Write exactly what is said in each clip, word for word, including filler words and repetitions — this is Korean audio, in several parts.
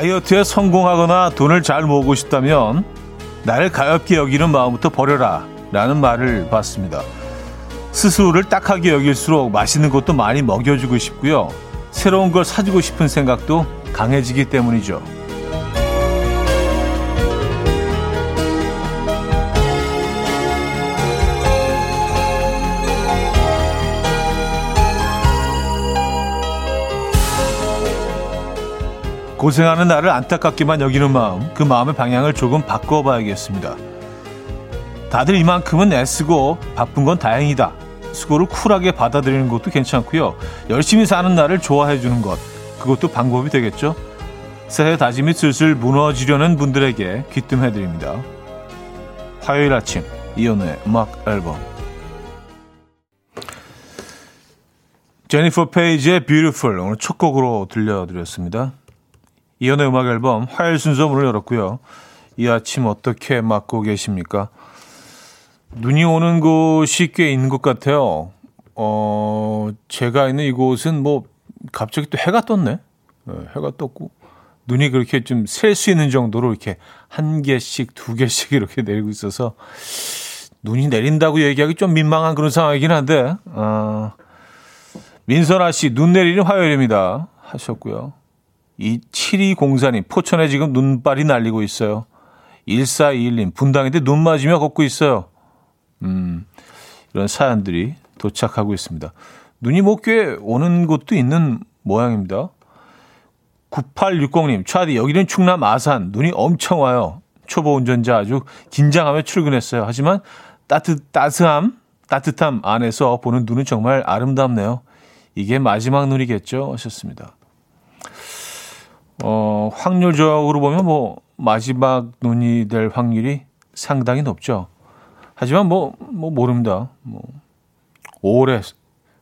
다이어트에 성공하거나 돈을 잘 모으고 싶다면 나를 가볍게 여기는 마음부터 버려라 라는 말을 봤습니다. 스스로를 딱하게 여길수록 맛있는 것도 많이 먹여주고 싶고요. 새로운 걸 사주고 싶은 생각도 강해지기 때문이죠. 고생하는 나를 안타깝게만 여기는 마음, 그 마음의 방향을 조금 바꿔봐야겠습니다. 다들 이만큼은 애쓰고 바쁜 건 다행이다. 수고를 쿨하게 받아들이는 것도 괜찮고요. 열심히 사는 나를 좋아해주는 것, 그것도 방법이 되겠죠. 새해 다짐이 슬슬 무너지려는 분들에게 귀뜸해드립니다. 화요일 아침, 이연우의 음악 앨범. 제니퍼 페이지의 Beautiful, 오늘 첫 곡으로 들려드렸습니다. 이연의 음악 앨범 화요일 순서 문을 열었고요. 이 아침 어떻게 맞고 계십니까? 눈이 오는 곳이 꽤 있는 것 같아요. 어, 제가 있는 이곳은 뭐 갑자기 또 해가 떴네. 네, 해가 떴고 눈이 그렇게 좀 셀 수 있는 정도로 이렇게 한 개씩 두 개씩 이렇게 내리고 있어서 눈이 내린다고 얘기하기 좀 민망한 그런 상황이긴 한데, 어, 민선아 씨 눈 내리는 화요일입니다 하셨고요. 이 칠이공사님 포천에 지금 눈발이 날리고 있어요. 일사이일님 분당인데 눈 맞으며 걷고 있어요. 음, 이런 사연들이 도착하고 있습니다. 눈이 뭐 꽤 오는 곳도 있는 모양입니다. 구팔육공님 차디 여기는 충남 아산 눈이 엄청 와요. 초보 운전자 아주 긴장하며 출근했어요. 하지만 따뜻, 따스함, 따뜻함 안에서 보는 눈은 정말 아름답네요. 이게 마지막 눈이겠죠 하셨습니다. 어, 확률적으로 보면 뭐 마지막 눈이 될 확률이 상당히 높죠. 하지만 뭐, 뭐 모릅니다. 뭐 오월에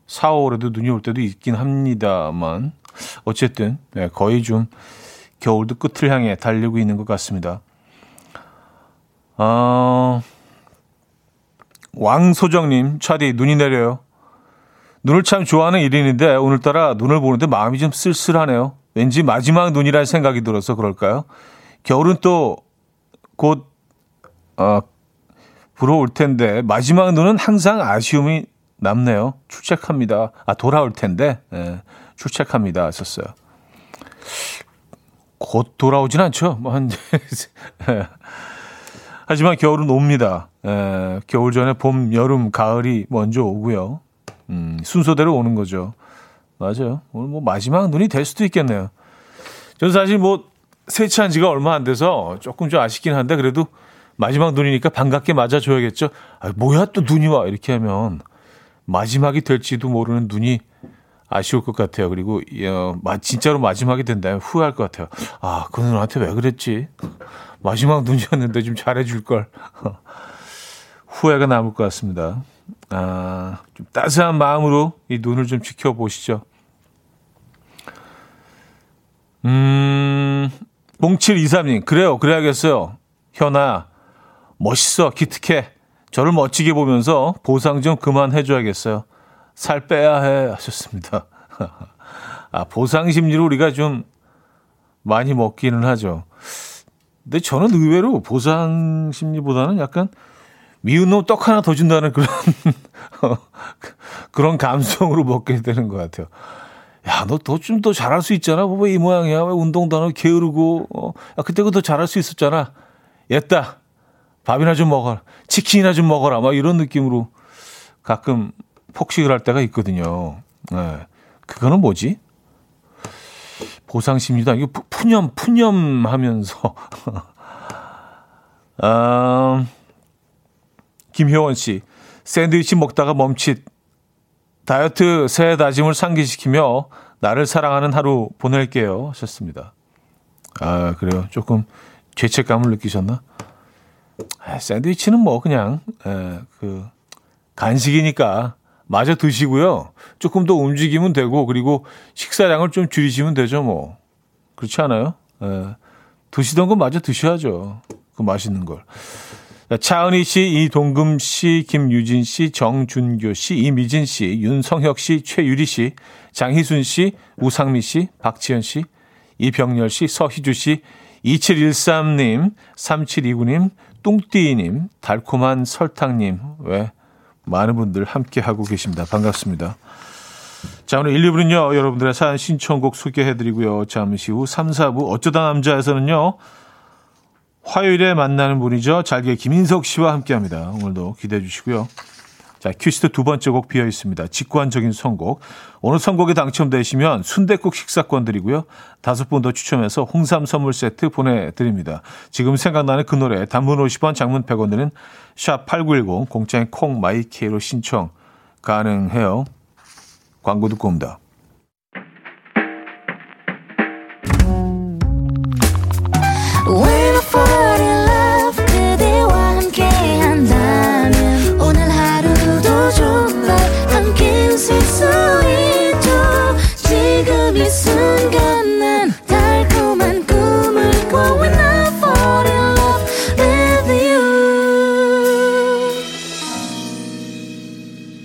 사월에도 눈이 올 때도 있긴 합니다만 어쨌든 네, 거의 좀 겨울도 끝을 향해 달리고 있는 것 같습니다. 어, 왕소정님 차디 눈이 내려요. 눈을 참 좋아하는 일인인데 오늘따라 눈을 보는데 마음이 좀 쓸쓸하네요. 왠지 마지막 눈이라는 생각이 들어서 그럴까요? 겨울은 또 곧 어, 불어올 텐데 마지막 눈은 항상 아쉬움이 남네요. 출첵합니다. 아 돌아올 텐데 네, 출첵합니다 하셨어요. 곧 돌아오진 않죠. 뭐 한 네. 하지만 겨울은 옵니다. 네, 겨울 전에 봄, 여름, 가을이 먼저 오고요. 음, 순서대로 오는 거죠. 맞아요. 오늘 뭐 마지막 눈이 될 수도 있겠네요. 저는 사실 뭐 세차한 지가 얼마 안 돼서 조금 좀 아쉽긴 한데 그래도 마지막 눈이니까 반갑게 맞아줘야겠죠. 아, 뭐야 또 눈이 와 이렇게 하면 마지막이 될지도 모르는 눈이 아쉬울 것 같아요. 그리고 진짜로 마지막이 된다면 후회할 것 같아요. 아, 그 눈한테 왜 그랬지? 마지막 눈이었는데 좀 잘해줄 걸. 후회가 남을 것 같습니다. 아, 좀 따스한 마음으로 이 눈을 좀 지켜보시죠. 음, 공칠이삼님 그래요 그래야겠어요. 현아 멋있어 기특해. 저를 멋지게 보면서 보상 좀 그만해줘야겠어요. 살 빼야 해 하셨습니다. 아, 보상 심리로 우리가 좀 많이 먹기는 하죠. 근데 저는 의외로 보상 심리보다는 약간 미운 놈 떡 하나 더 준다는 그런 그런 감성으로 먹게 되는 것 같아요. 야, 너 더 좀 더 잘할 수 있잖아. 뭐 이 모양이야. 왜 운동도 안 하고 게으르고. 어, 야, 그때 그거 더 잘할 수 있었잖아. 옛다. 밥이나 좀 먹어라. 치킨이나 좀 먹어라. 막 이런 느낌으로 가끔 폭식을 할 때가 있거든요. 네. 그거는 뭐지? 보상심리다. 이거 푸념 푸념 하면서. 아. 김효원 씨, 샌드위치 먹다가 멈칫. 다이어트 새해 다짐을 상기시키며 나를 사랑하는 하루 보낼게요 하셨습니다. 아, 그래요? 조금 죄책감을 느끼셨나? 아, 샌드위치는 뭐 그냥 에, 그 간식이니까 마저 드시고요. 조금 더 움직이면 되고 그리고 식사량을 좀 줄이시면 되죠 뭐. 그렇지 않아요? 에, 드시던 거 마저 드셔야죠. 그 맛있는 걸. 차은희 씨, 이동금 씨, 김유진 씨, 정준교 씨, 이미진 씨, 윤성혁 씨, 최유리 씨, 장희순 씨, 우상미 씨, 박지현 씨, 이병렬 씨, 서희주 씨, 이칠일삼 님, 삼칠이구 님, 뚱띠님, 달콤한 설탕님, 왜 많은 분들 함께하고 계십니다. 반갑습니다. 자, 오늘 일, 이 부는요. 여러분들의 사연 신청곡 소개해드리고요. 잠시 후 삼, 사 부 어쩌다 남자에서는요. 화요일에 만나는 분이죠. 잘게 김인석 씨와 함께합니다. 오늘도 기대해 주시고요. 자, 퀴시트 두 번째 곡 비어 있습니다. 직관적인 선곡. 오늘 선곡에 당첨되시면 순댓국 식사권 드리고요. 다섯 분 더 추첨해서 홍삼 선물 세트 보내드립니다. 지금 생각나는 그 노래 단문 오십 원, 장문 백 원 드는 샵 팔구일공 공짜인 콩 마이케이로 신청 가능해요. 광고 듣고 옵니다.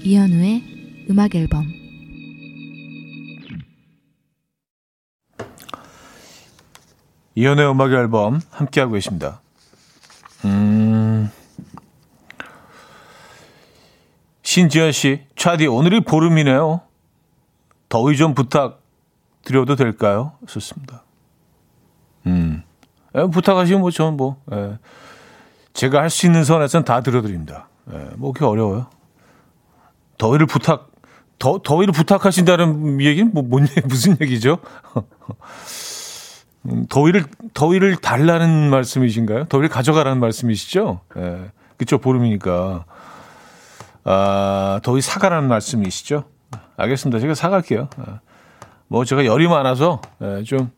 이현우의 음악 앨범. 이현우의 음악 앨범 함께하고 계십니다. 음... 신지현 씨, 차디 오늘이 보름이네요. 더위 좀 부탁드려도 될까요? 좋습니다. 음, 에, 부탁하시면 뭐 저는 뭐 에, 제가 할 수 있는 선에서는 다 드려드립니다. 에, 뭐 그렇게 어려워요. 더위를 부탁, 더, 더위를 부탁하신다는 얘기는 뭐, 뭔, 무슨 얘기죠? 더위를, 더위를 달라는 말씀이신가요? 더위를 가져가라는 말씀이시죠? 예. 그쵸, 보름이니까. 아, 더위 사가라는 말씀이시죠? 알겠습니다. 제가 사갈게요. 뭐, 제가 열이 많아서, 예, 좀,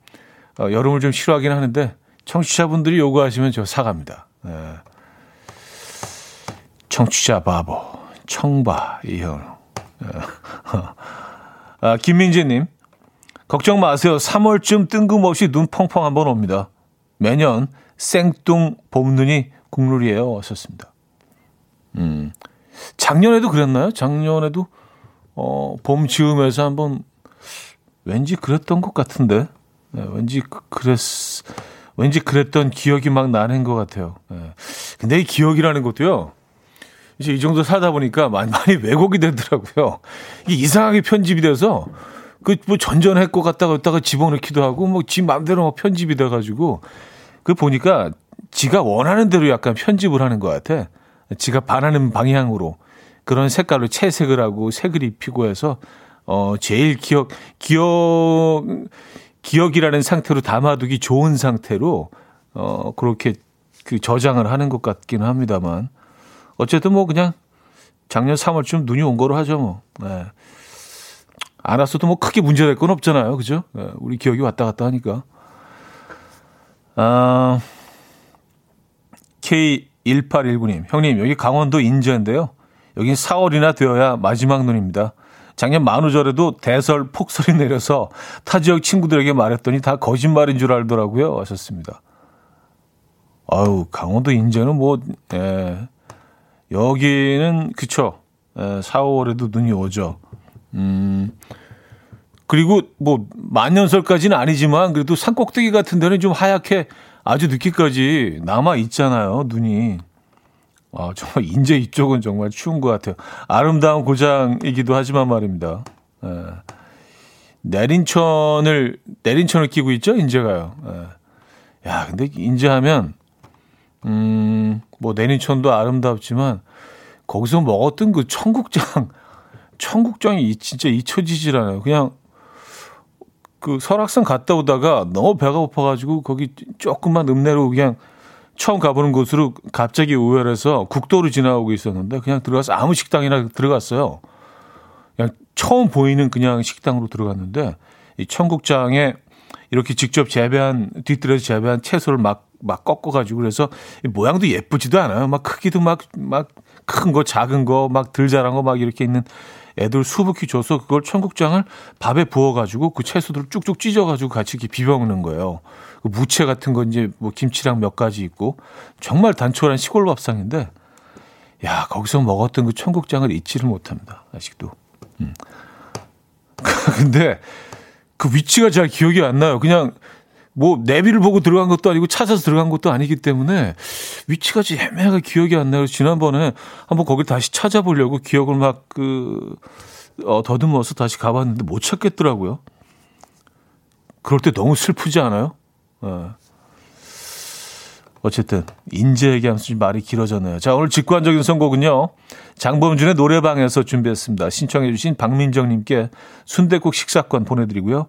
어, 여름을 좀 싫어하긴 하는데, 청취자분들이 요구하시면 저 사갑니다. 예. 청취자 바보. 청바 이현우. 아, 김민재님, 걱정 마세요. 삼월쯤 뜬금없이 눈 펑펑 한번 옵니다. 매년 생뚱 봄눈이 국룰이에요. 하셨습니다. 음, 작년에도 그랬나요? 작년에도 어, 봄 즈음에서 한번 왠지 그랬던 것 같은데, 네, 왠지 그랬 왠지 그랬던 기억이 막 나는 것 같아요. 네. 근데 이 기억이라는 것도요. 이제 이 정도 살다 보니까 많이, 많이 왜곡이 되더라고요. 이게 이상하게 편집이 돼서, 그, 뭐, 전전할 것 같다가, 여기다가 집어넣기도 하고, 뭐, 지 마음대로 막 편집이 돼가지고, 그 보니까, 지가 원하는 대로 약간 편집을 하는 것 같아. 지가 바라는 방향으로, 그런 색깔로 채색을 하고, 색을 입히고 해서, 어, 제일 기억, 기억, 기억이라는 상태로 담아두기 좋은 상태로, 어, 그렇게, 그, 저장을 하는 것 같기는 합니다만, 어쨌든 뭐 그냥 작년 삼월쯤 눈이 온 거로 하죠 뭐. 네. 안 왔어도 뭐 크게 문제될 건 없잖아요, 그죠? 네. 우리 기억이 왔다 갔다 하니까. 아, 케이 일팔일구 님, 형님 여기 강원도 인제인데요. 여긴 사월이나 되어야 마지막 눈입니다. 작년 만우절에도 대설 폭설이 내려서 타 지역 친구들에게 말했더니 다 거짓말인 줄 알더라고요. 하셨습니다. 아유, 강원도 인제는 뭐. 예. 여기는 그쵸. 사월에도 눈이 오죠. 음, 그리고 뭐 만년설까지는 아니지만 그래도 산꼭대기 같은 데는 좀 하얗게 아주 늦게까지 남아 있잖아요, 눈이. 아, 정말 인제 이쪽은 정말 추운 것 같아요. 아름다운 고장이기도 하지만 말입니다. 에, 내린천을 내린천을 끼고 있죠, 인제가요. 에. 야, 근데 인제하면. 음, 뭐, 내린천도 아름답지만, 거기서 먹었던 그 청국장, 청국장이 진짜 잊혀지질 않아요. 그냥, 그 설악산 갔다 오다가 너무 배가 고파가지고, 거기 조금만 읍내로 그냥 처음 가보는 곳으로 갑자기 우회해서 국도를 지나오고 있었는데, 그냥 들어가서 아무 식당이나 들어갔어요. 그냥 처음 보이는 그냥 식당으로 들어갔는데, 이 청국장에 이렇게 직접 재배한, 뒤뜰에서 재배한 채소를 막 막 꺾어가지고 그래서 모양도 예쁘지도 않아요. 막 크기도 막 막 큰 거 작은 거 막 덜 자란 거 막 이렇게 있는 애들 수북히 줘서 그걸 청국장을 밥에 부어가지고 그 채소들을 쭉쭉 찢어가지고 같이 이렇게 비벼 먹는 거예요. 그 무채 같은 거 이제 뭐 김치랑 몇 가지 있고 정말 단촐한 시골 밥상인데, 야, 거기서 먹었던 그 청국장을 잊지를 못합니다. 아직도. 음. 근데 그 위치가 잘 기억이 안 나요. 그냥 뭐 내비를 보고 들어간 것도 아니고 찾아서 들어간 것도 아니기 때문에 위치가 애매하게 기억이 안 나요. 지난번에 한번 거기 다시 찾아보려고 기억을 막 그 어, 더듬어서 다시 가봤는데 못 찾겠더라고요. 그럴 때 너무 슬프지 않아요? 네. 어쨌든 인재 얘기하면서 말이 길어졌네요. 자, 오늘 직관적인 선곡은요, 장범준의 노래방에서 준비했습니다. 신청해 주신 박민정님께 순댓국 식사권 보내드리고요.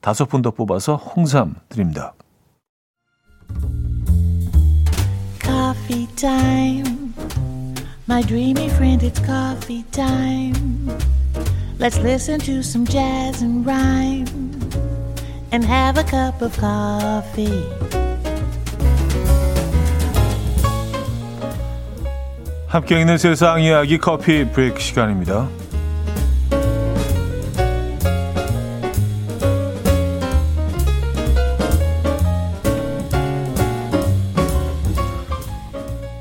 다섯 분 더 뽑아서 홍삼 드립니다. Coffee time. My dreamy friend, it's coffee time. Let's listen to some jazz and rhyme and have a cup of coffee. 함께 있는 세상 이야기 커피 브레이크 시간입니다.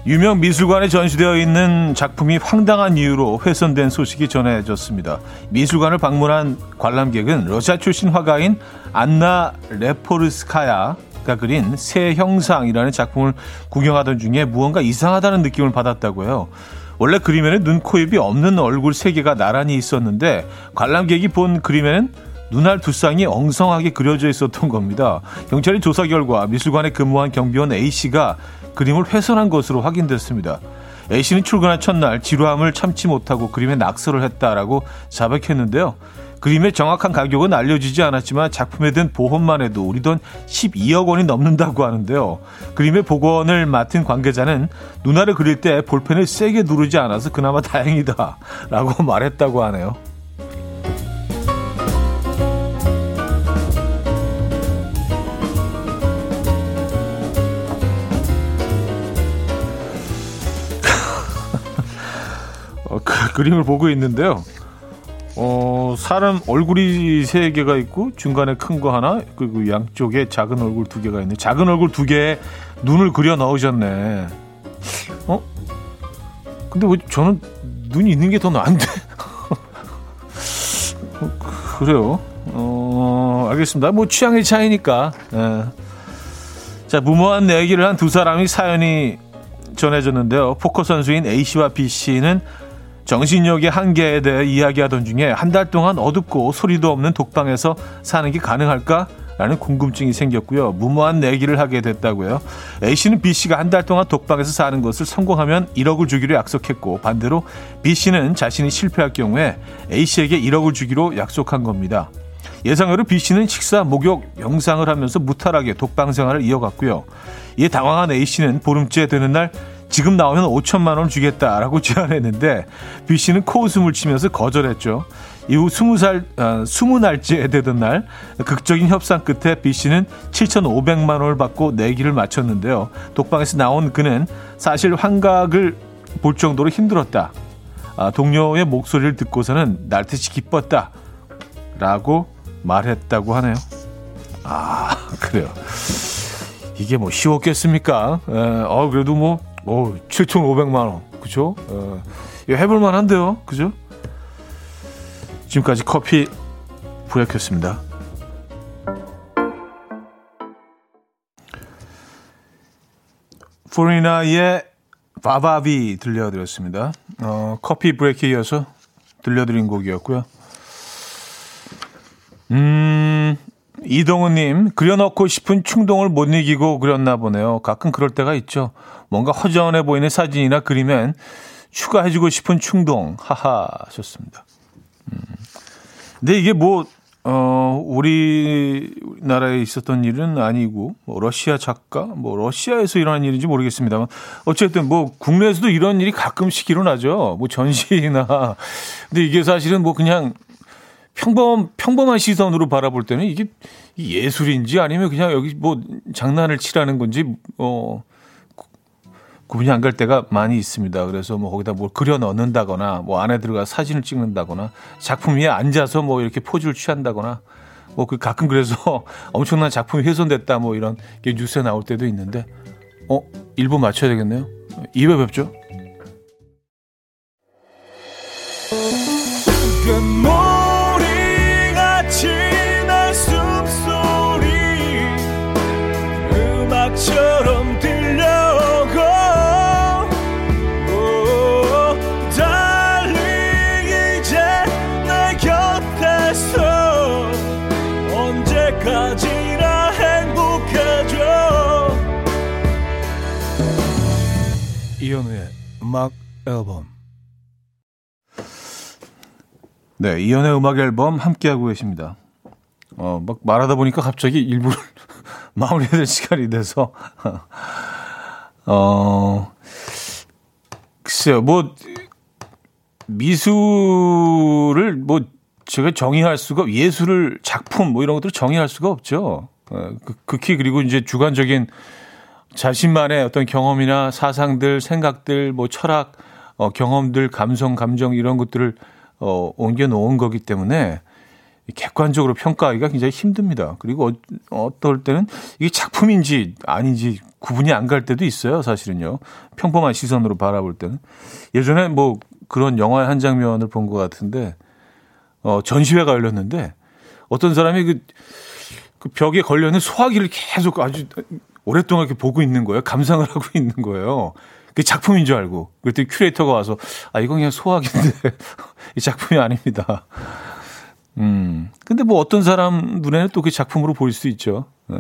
유명 미술관에 전시되어 있는 작품이 황당한 이유로 훼손된 소식이 전해졌습니다. 미술관을 방문한 관람객은 러시아 출신 화가인 안나 레포르스카야가 그린 새 형상이라는 작품을 구경하던 중에 무언가 이상하다는 느낌을 받았다고요. 원래 그림에는 눈, 코, 입이 없는 얼굴 세 개가 나란히 있었는데 관람객이 본 그림에는 눈알 두 쌍이 엉성하게 그려져 있었던 겁니다. 경찰의 조사 결과 미술관에 근무한 경비원 A씨가 그림을 훼손한 것으로 확인됐습니다. A씨는 출근한 첫날 지루함을 참지 못하고 그림에 낙서를 했다라고 자백했는데요. 그림의 정확한 가격은 알려지지 않았지만 작품에 든 보험만 해도 우리 돈 십이억 원이 넘는다고 하는데요. 그림의 복원을 맡은 관계자는 눈알을 그릴 때 볼펜을 세게 누르지 않아서 그나마 다행이다라고 말했다고 하네요. 그 그림을 보고 있는데요. 어, 사람 얼굴이 세 개가 있고 중간에 큰 거 하나, 그리고 양쪽에 작은 얼굴 두 개가 있네. 작은 얼굴 두 개에 눈을 그려 넣으셨네. 어? 근데 왜 저는 눈이 있는 게 더 나은데? 그래요. 어, 알겠습니다. 뭐 취향의 차이니까. 네. 자, 무모한 내기를 한 두 사람이 사연이 전해졌는데요. 포커 선수인 A씨와 B씨는 정신력의 한계에 대해 이야기하던 중에 한 달 동안 어둡고 소리도 없는 독방에서 사는 게 가능할까라는 궁금증이 생겼고요. 무모한 내기를 하게 됐다고요. A씨는 B씨가 한 달 동안 독방에서 사는 것을 성공하면 일억을 주기로 약속했고, 반대로 B씨는 자신이 실패할 경우에 A씨에게 일억을 주기로 약속한 겁니다. 예상외로 B씨는 식사, 목욕, 명상을 하면서 무탈하게 독방 생활을 이어갔고요. 이에 당황한 A씨는 보름째 되는 날 지금 나오면 오천만 원 주겠다라고 제안했는데 B씨는 코웃음을 치면서 거절했죠. 이후 스무 살, 스무 날째 되던 날 극적인 협상 끝에 B씨는 칠천오백만 원을 받고 내기를 마쳤는데요. 독방에서 나온 그는 사실 환각을 볼 정도로 힘들었다. 아, 동료의 목소리를 듣고서는 날듯이 기뻤다 라고 말했다고 하네요. 아, 그래요. 이게 뭐 쉬웠겠습니까? 에, 어, 그래도 뭐 오, 칠천오백만 원, 그죠? 에, 해볼만 한데요, 그죠? 지금까지 커피 브레이크였습니다. 포리나의 바바비 들려드렸습니다. 어, 커피 브레이크에 이어서 들려드린 곡이었고요. 음, 이동우님, 그려놓고 싶은 충동을 못 이기고 그렸나 보네요. 가끔 그럴 때가 있죠. 뭔가 허전해 보이는 사진이나 그림엔 추가해주고 싶은 충동, 하하, 하셨습니다. 음. 근데 이게 뭐, 어, 우리나라에 있었던 일은 아니고, 뭐 러시아 작가, 뭐, 러시아에서 일어난 일인지 모르겠습니다만, 어쨌든 뭐, 국내에서도 이런 일이 가끔씩 일어나죠. 뭐, 전시나. 근데 이게 사실은 뭐, 그냥, 평범, 평범한 시선으로 바라볼 때는 이게 예술인지 아니면 그냥 여기 뭐 장난을 치라는 건지, 어, 구분이 안 갈 때가 많이 있습니다. 그래서 뭐 거기다 뭘 그려 넣는다거나 뭐 안에 들어가 사진을 찍는다거나 작품 위에 앉아서 뭐 이렇게 포즈를 취한다거나 뭐 그 가끔 그래서 엄청난 작품이 훼손됐다 뭐 이런 게 뉴스에 나올 때도 있는데, 어, 일 분 맞춰야 되겠네요. 이 회 뵙죠. 어디까지나 행복해져. 이현우의 음악 앨범. 네, 이현우의 음악 앨범 함께하고 계십니다. 어, 막 말하다 보니까 갑자기 일부를 마무리해야 될 시간이 돼서 어, 글쎄요, 뭐 미술을 뭐 제가 정의할 수가, 예술을, 작품 뭐 이런 것들을 정의할 수가 없죠. 극히 그리고 이제 주관적인 자신만의 어떤 경험이나 사상들, 생각들, 뭐 철학, 어, 경험들, 감성, 감정 이런 것들을 어, 옮겨놓은 거기 때문에 객관적으로 평가하기가 굉장히 힘듭니다. 그리고 어, 어떨 때는 이게 작품인지 아닌지 구분이 안 갈 때도 있어요, 사실은요. 평범한 시선으로 바라볼 때는. 예전에 뭐 그런 영화의 한 장면을 본 것 같은데, 어, 전시회가 열렸는데 어떤 사람이 그, 그 벽에 걸려있는 소화기를 계속 아주 오랫동안 이렇게 보고 있는 거예요. 감상을 하고 있는 거예요. 그게 작품인 줄 알고. 그랬더니 큐레이터가 와서, 아, 이건 그냥 소화기인데 이 작품이 아닙니다. 음, 근데 뭐 어떤 사람 눈에는 또 그 작품으로 보일 수 있죠. 네.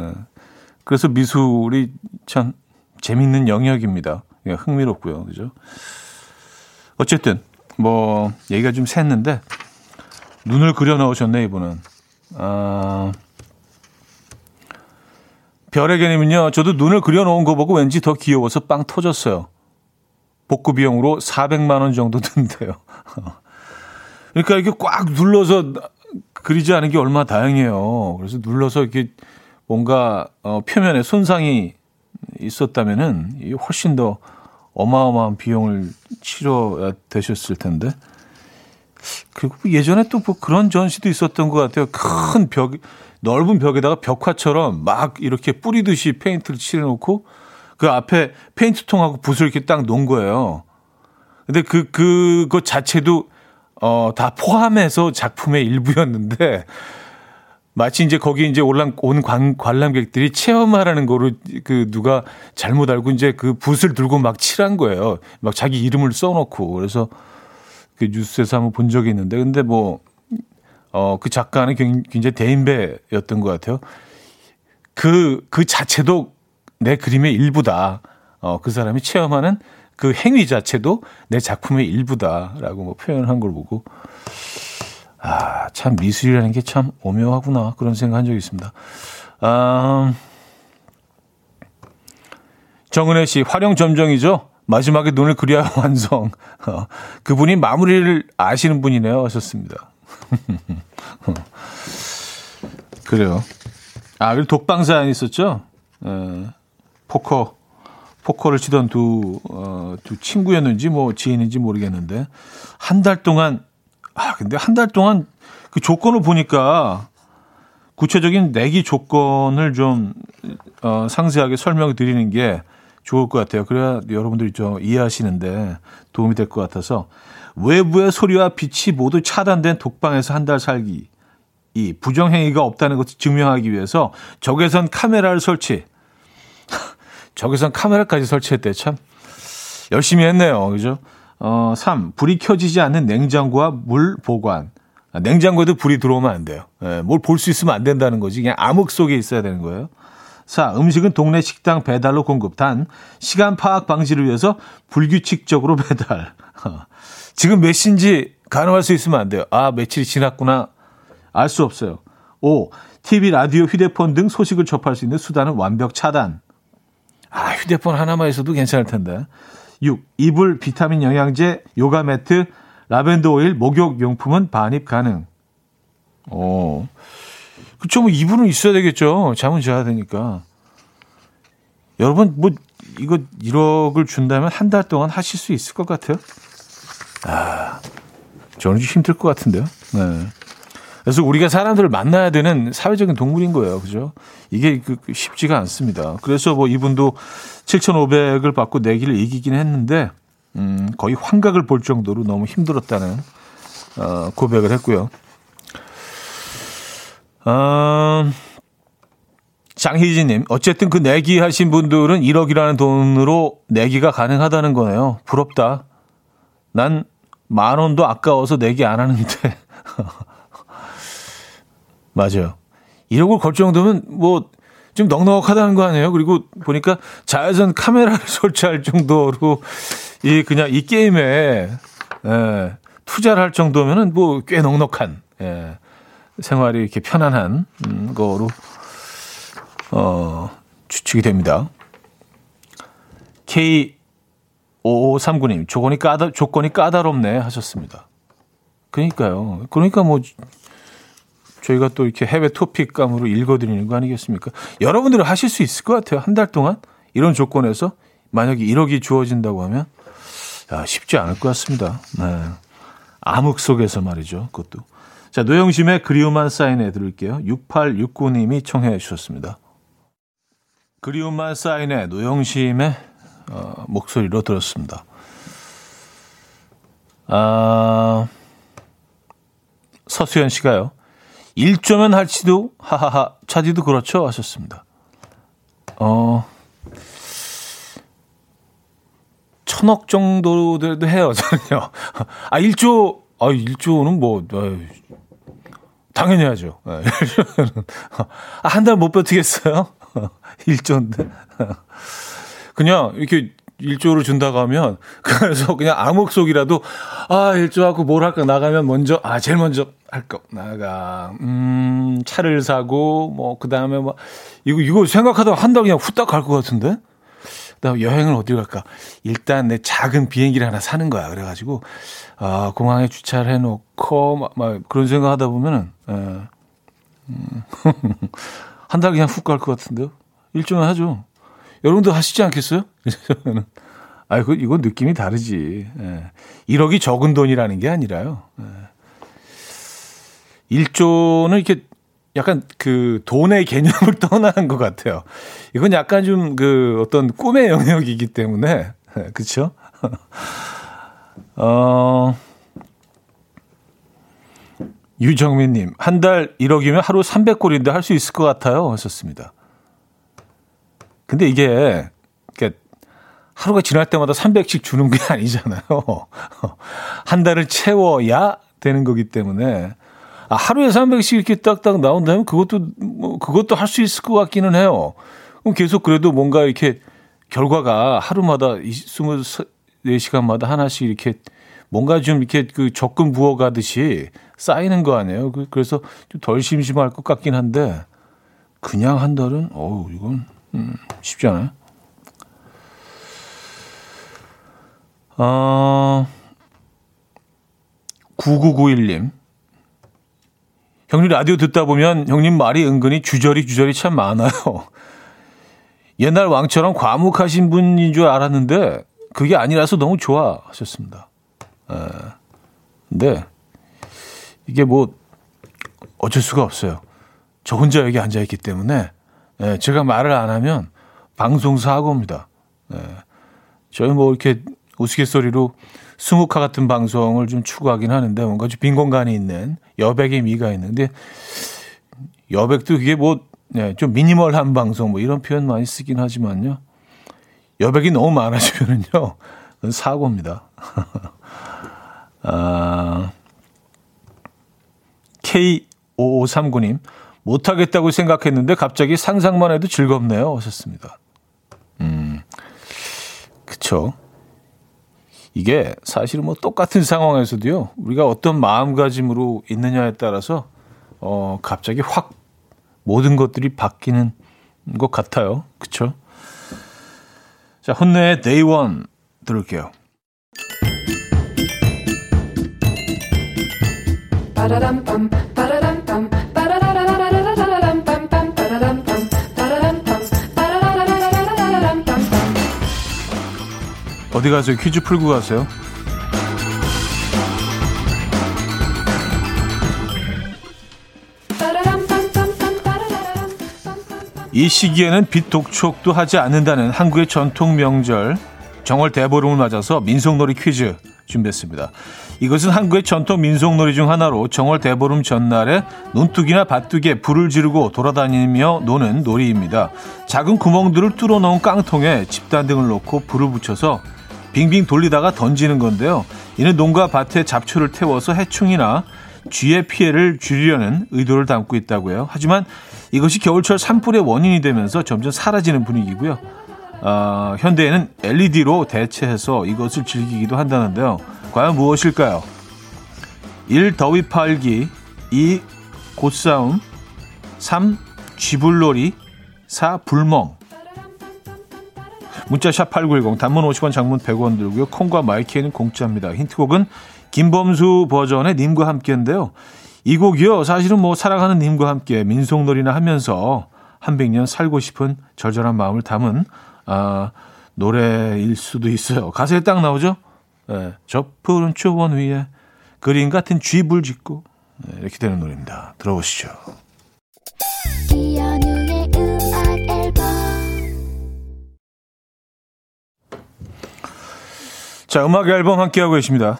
그래서 미술이 참 재밌는 영역입니다. 흥미롭고요, 그죠? 어쨌든 뭐 얘기가 좀 샜는데 눈을 그려 넣으셨네, 이분은. 아, 별에게님은요, 저도 눈을 그려 놓은 거 보고 왠지 더 귀여워서 빵 터졌어요. 복구 비용으로 사백만 원 정도 든대요. 그러니까 이렇게 꽉 눌러서 그리지 않은 게 얼마나 다행이에요. 그래서 눌러서 이렇게 뭔가 어, 표면에 손상이 있었다면은 훨씬 더 어마어마한 비용을 치러야 되셨을 텐데. 그리고 예전에 또 뭐 그런 전시도 있었던 것 같아요. 큰 벽, 넓은 벽에다가 벽화처럼 막 이렇게 뿌리듯이 페인트를 칠해놓고 그 앞에 페인트통하고 붓을 이렇게 딱 놓은 거예요. 근데 그, 그것 자체도 어, 다 포함해서 작품의 일부였는데, 마치 이제 거기 이제 올라 온 관, 관람객들이 체험하라는 거로 그 누가 잘못 알고 이제 그 붓을 들고 막 칠한 거예요. 막 자기 이름을 써놓고. 그래서 그 뉴스에서 한번 본 적이 있는데, 근데 뭐, 어, 그 작가는 굉장히 대인배였던 것 같아요. 그, 그 자체도 내 그림의 일부다. 어, 그 사람이 체험하는 그 행위 자체도 내 작품의 일부다라고 뭐 표현한 걸 보고, 아, 참 미술이라는 게 참 오묘하구나, 그런 생각한 적이 있습니다. 아, 정은혜 씨, 활용 점정이죠. 마지막에 눈을 그려야 완성. 어, 그분이 마무리를 아시는 분이네요, 하셨습니다. 그래요. 아, 그리고 독방 사연 있었죠. 에, 포커. 포커를 치던 두, 어, 두 친구였는지 뭐 지인인지 모르겠는데, 한 달 동안, 아, 근데 한 달 동안 그 조건을 보니까 구체적인 내기 조건을 좀, 어, 상세하게 설명을 드리는 게 좋을 것 같아요. 그래야 여러분들이 좀 이해하시는데 도움이 될 것 같아서. 외부의 소리와 빛이 모두 차단된 독방에서 한 달 살기. 이 부정행위가 없다는 것을 증명하기 위해서 적외선 카메라를 설치. 적외선 카메라까지 설치했대. 참 열심히 했네요, 그죠? 어, 삼. 불이 켜지지 않는 냉장고와 물 보관. 아, 냉장고에도 불이 들어오면 안 돼요. 예, 뭘 볼 수 있으면 안 된다는 거지. 그냥 암흑 속에 있어야 되는 거예요. 사. 음식은 동네 식당 배달로 공급. 단, 시간 파악 방지를 위해서 불규칙적으로 배달. 지금 몇 시인지 가늠할 수 있으면 안 돼요. 아, 며칠이 지났구나. 알 수 없어요. 오. 티비, 라디오, 휴대폰 등 소식을 접할 수 있는 수단은 완벽 차단. 아, 휴대폰 하나만 있어도 괜찮을 텐데. 육. 이불, 비타민 영양제, 요가 매트, 라벤더 오일, 목욕 용품은 반입 가능. 오. 그쵸, 뭐, 이불은 있어야 되겠죠. 잠은 자야 되니까. 여러분, 뭐, 이거 일억을 준다면 한 달 동안 하실 수 있을 것 같아요? 아, 저는 좀 힘들 것 같은데요. 네. 그래서 우리가 사람들을 만나야 되는 사회적인 동물인 거예요. 그죠? 이게 쉽지가 않습니다. 그래서 뭐 이분도 칠천오백을 받고 내기를 이기긴 했는데, 음, 거의 환각을 볼 정도로 너무 힘들었다는, 어, 고백을 했고요. 어, 장희진님, 어쨌든 그 내기 하신 분들은 일억이라는 돈으로 내기가 가능하다는 거네요. 부럽다. 난 만 원도 아까워서 내기 안 하는데. 맞아요. 일억을 걸 정도면 뭐 좀 넉넉하다는 거 아니에요? 그리고 보니까 자외선 카메라를 설치할 정도로 이 그냥 이 게임에 예, 투자를 할 정도면은 뭐 꽤 넉넉한 예, 생활이 이렇게 편안한 음, 거로 어, 추측이 됩니다. 케이 오오삼구 님 조건이 까다 조건이 까다롭네 하셨습니다. 그러니까요. 그러니까 뭐. 저희가 또 이렇게 해외 토픽감으로 읽어드리는 거 아니겠습니까? 여러분들은 하실 수 있을 것 같아요. 한 달 동안 이런 조건에서 만약에 일억이 주어진다고 하면 야, 쉽지 않을 것 같습니다. 네. 암흑 속에서 말이죠. 그것도. 자, 노영심의 그리움만 사인해 드릴게요. 육팔육구 님이 청해 주셨습니다. 그리움만 사인해 노영심의 어, 목소리로 들었습니다. 아, 서수연 씨가요. 일 조면 할지도 하하하 차지도 그렇죠 하셨습니다. 어 천억 정도 돼도 해요 저는요. 아 일 조 아 일 조는 뭐 아유, 당연히 하죠. 아, 한 달 못 버티겠어요. 일 조인데 그냥 이렇게 일 조를 준다고 하면 그래서 그냥 암흑 속이라도 아 일 조 하고 뭘 할까 나가면 먼저 아 제일 먼저 할 거 나가 음 차를 사고 뭐 그 다음에 뭐 이거 이거 생각하다가 한 달 그냥 후딱 갈 것 같은데 그다음 여행을 어디 갈까 일단 내 작은 비행기를 하나 사는 거야 그래가지고 아 공항에 주차를 해놓고 막, 막 그런 생각하다 보면은 음, 한 달 그냥 훅 갈 것 같은데요 일 조면 하죠. 여러분도 하시지 않겠어요? 아, 이거, 이건 느낌이 다르지. 예. 일억이 적은 돈이라는 게 아니라요. 예. 일 조는 이렇게 약간 그 돈의 개념을 떠나는 것 같아요. 이건 약간 좀 그 어떤 꿈의 영역이기 때문에. 예, 그렇죠? 어, 유정민님, 한 달 일억이면 하루 삼백 골인데 할 수 있을 것 같아요. 하셨습니다. 근데 이게 그러니까 하루가 지날 때마다 삼백씩 주는 게 아니잖아요. 한 달을 채워야 되는 거기 때문에 아, 하루에 삼백씩 이렇게 딱딱 나온다면 그것도 뭐 그것도 할 수 있을 것 같기는 해요. 그럼 계속 그래도 뭔가 이렇게 결과가 하루마다 이십사 시간마다 하나씩 이렇게 뭔가 좀 이렇게 그 적금 부어가듯이 쌓이는 거 아니에요. 그래서 좀 덜 심심할 것 같긴 한데 그냥 한 달은 어우 이건 음, 쉽지 않아요. 어, 구구구일 님 형님 라디오 듣다 보면 형님 말이 은근히 주저리 주저리 참 많아요. 옛날 왕처럼 과묵하신 분인 줄 알았는데 그게 아니라서 너무 좋아 하셨습니다. 에, 근데 이게 뭐 어쩔 수가 없어요. 저 혼자 여기 앉아있기 때문에 예, 제가 말을 안 하면 방송사 학원입니다. 예, 저희 뭐 이렇게 우스갯소리로 스무카 같은 방송을 좀 추구하긴 하는데 뭔가 좀 빈 공간이 있는 여백의 미가 있는데 여백도 그게 뭐 좀 예, 미니멀한 방송 뭐 이런 표현 많이 쓰긴 하지만요. 여백이 너무 많아지면은요 사고입니다. 아, 케이 오오삼구 님 못하겠다고 생각했는데 갑자기 상상만 해도 즐겁네요. 하셨습니다. 음, 그쵸. 이게 사실은 뭐 똑같은 상황에서도요. 우리가 어떤 마음가짐으로 있느냐에 따라서 어, 갑자기 확 모든 것들이 바뀌는 것 같아요. 그쵸. 자, 혼내의 데이 원 들을게요. 빠라람밤 빠라람밤 어디 가세요? 퀴즈 풀고 가세요. 이 시기에는 빛 독촉도 하지 않는다는 한국의 전통 명절 정월 대보름을 맞아서 민속놀이 퀴즈 준비했습니다. 이것은 한국의 전통 민속놀이 중 하나로 정월 대보름 전날에 논둑이나 밭둑에 불을 지르고 돌아다니며 노는 놀이입니다. 작은 구멍들을 뚫어 놓은 깡통에 집단 등을 놓고 불을 붙여서 빙빙 돌리다가 던지는 건데요. 이는 농가 밭에 잡초를 태워서 해충이나 쥐의 피해를 줄이려는 의도를 담고 있다고요. 하지만 이것이 겨울철 산불의 원인이 되면서 점점 사라지는 분위기고요. 어, 현대에는 엘이디로 대체해서 이것을 즐기기도 한다는데요. 과연 무엇일까요? 일. 더위 팔기, 이. 곧싸움, 삼. 쥐불놀이, 사. 불멍. 문자 샵 팔구일공, 단문 오십 원, 장문 백 원 들고요. 콩과 마이키에는 공짜입니다. 힌트곡은 김범수 버전의 님과 함께인데요. 이 곡이요, 사실은 뭐 사랑하는 님과 함께 민속놀이나 하면서 한백 년 살고 싶은 절절한 마음을 담은 아, 노래일 수도 있어요. 가사에 딱 나오죠. 네, 저 푸른 초원 위에 그림 같은 쥐불 짓고. 네, 이렇게 되는 노래입니다. 들어보시죠. 이현우의 음악 앨범. 자, 음악 앨범 함께하고 계십니다.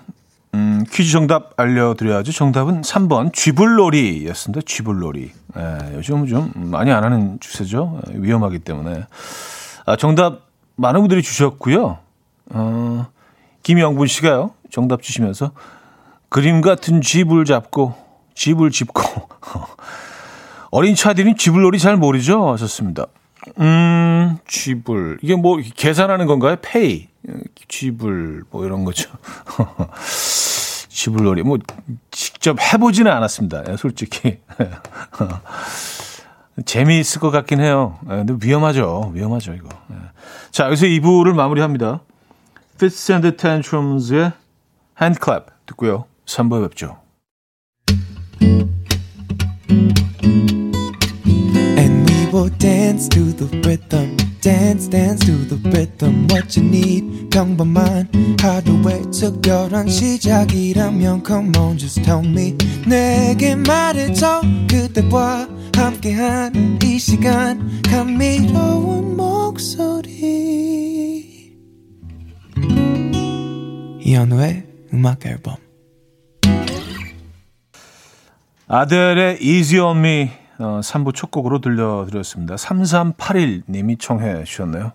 음, 퀴즈 정답 알려드려야죠. 정답은 삼 번 쥐불놀이였습니다. 쥐불놀이. 예, 요즘 좀 많이 안 하는 추세죠. 위험하기 때문에. 아, 정답 많은 분들이 주셨고요. 어, 김영분 씨가요, 정답 주시면서 그림 같은 쥐불 잡고 쥐불 짚고 어린 차들이 쥐불놀이 잘 모르죠 하셨습니다. 음, 쥐불 이게 뭐 계산하는 건가요? 페이 쥐불 뭐 이런 거죠. 쥐불놀이 뭐 직접 해보지는 않았습니다. 솔직히 재미있을 것 같긴 해요. 근데 위험하죠, 위험하죠 이거. 자, 여기서 이 부를 마무리합니다. Fits and Tantrums의 Hand Clap 듣고요. 삼 부에 뵙죠. And we will dance to the rhythm. Dance, dance to the rhythm. What you need, 평범한 하루의 특별한 시작이라면 come on, just tell me. 내게 말해줘. 그대와 함께한 이 시간 감미로운 목소리. 이현우의 음악 앨범. 아델의 Easy on Me 어, 삼 부 첫 곡으로 들려드렸습니다. 삼삼팔일 님이 청해 주셨네요.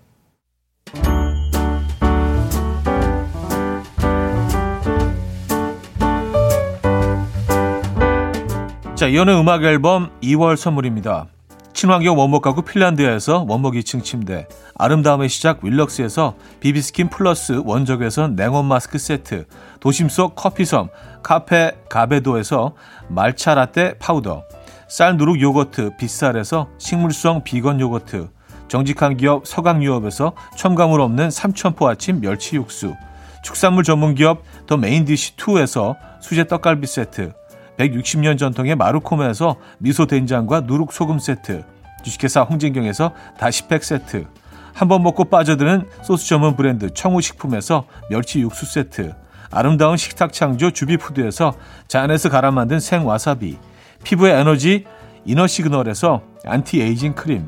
자, 이현우의 음악 앨범 이월 선물입니다. 친환경 원목 가구 핀란드에서 원목 이 층 침대, 아름다움의 시작 윌럭스에서 비비스킨 플러스 원적외선 냉온 마스크 세트, 도심 속 커피섬 카페 가베도에서 말차 라떼 파우더, 쌀 누룩 요거트 빗살에서 식물성 비건 요거트, 정직한 기업 서강유업에서 첨가물 없는 삼천포 아침 멸치 육수, 축산물 전문 기업 더 메인디시 투에서 수제 떡갈비 세트, 백육십 년 전통의 마루코메에서 미소된장과 누룩소금 세트, 주식회사 홍진경에서 다시팩 세트, 한번 먹고 빠져드는 소스 전문 브랜드 청우식품에서 멸치 육수 세트, 아름다운 식탁 창조 주비푸드에서 자연에서 갈아 만든 생와사비, 피부의 에너지 이너시그널에서 안티에이징 크림,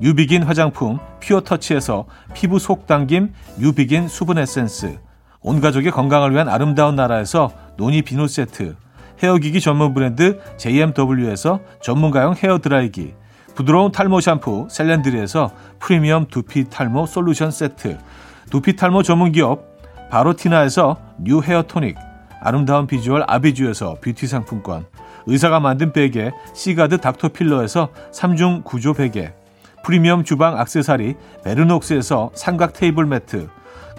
유비긴 화장품 퓨어터치에서 피부 속당김 유비긴 수분 에센스, 온가족의 건강을 위한 아름다운 나라에서 노니 비누 세트, 헤어기기 전문 브랜드 제이엠더블유에서 전문가용 헤어드라이기, 부드러운 탈모 샴푸 셀렌드리에서 프리미엄 두피 탈모 솔루션 세트, 두피 탈모 전문기업 바로티나에서 뉴 헤어토닉, 아름다운 비주얼 아비주에서 뷰티 상품권, 의사가 만든 베개 시가드 닥터필러에서 삼중 구조 베개, 프리미엄 주방 액세서리 베르녹스에서 삼각 테이블 매트,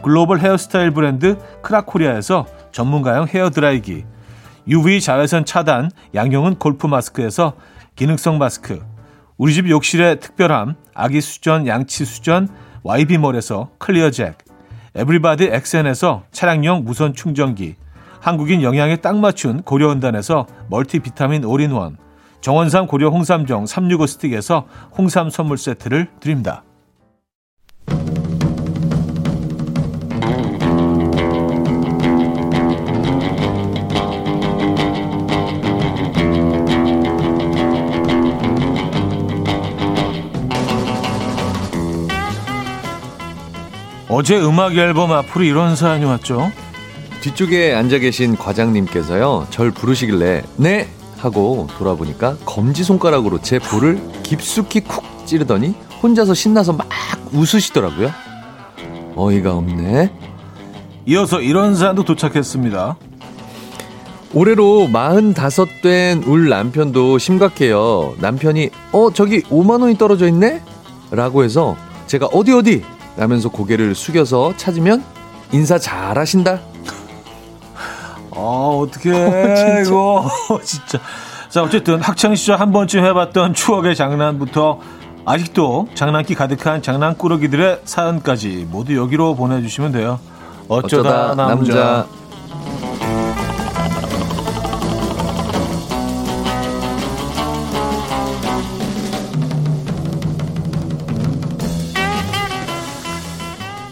글로벌 헤어스타일 브랜드 크라코리아에서 전문가용 헤어드라이기, 유브이 자외선 차단 양용은 골프 마스크에서 기능성 마스크, 우리 집 욕실의 특별함 아기 수전 양치 수전 와이비몰에서 클리어 잭, 에브리바디 엑센에서 차량용 무선 충전기, 한국인 영양에 딱 맞춘 고려은단에서 멀티 비타민 올인원, 정원삼 고려 홍삼정 삼백육십오 스틱에서 홍삼 선물 세트를 드립니다. 어제 음악 앨범 앞으로 이런 사연이 왔죠. 뒤쪽에 앉아 계신 과장님께서요, 절 부르시길래 네! 하고 돌아보니까 검지손가락으로 제 볼을 깊숙이 쿡 찌르더니 혼자서 신나서 막 웃으시더라고요. 어이가 없네. 이어서 이런 사연도 도착했습니다. 올해로 마흔다섯 된 울 남편도 심각해요. 남편이 어 저기 오만 원이 떨어져 있네? 라고 해서 제가 어디 어디? 라면서 고개를 숙여서 찾으면 인사 잘하신다. 아 어떡해 어, 진짜. 이거 진짜. 자 어쨌든 학창시절 한 번쯤 해봤던 추억의 장난부터 아직도 장난기 가득한 장난꾸러기들의 사연까지 모두 여기로 보내주시면 돼요. 어쩌다, 어쩌다 남자, 남자.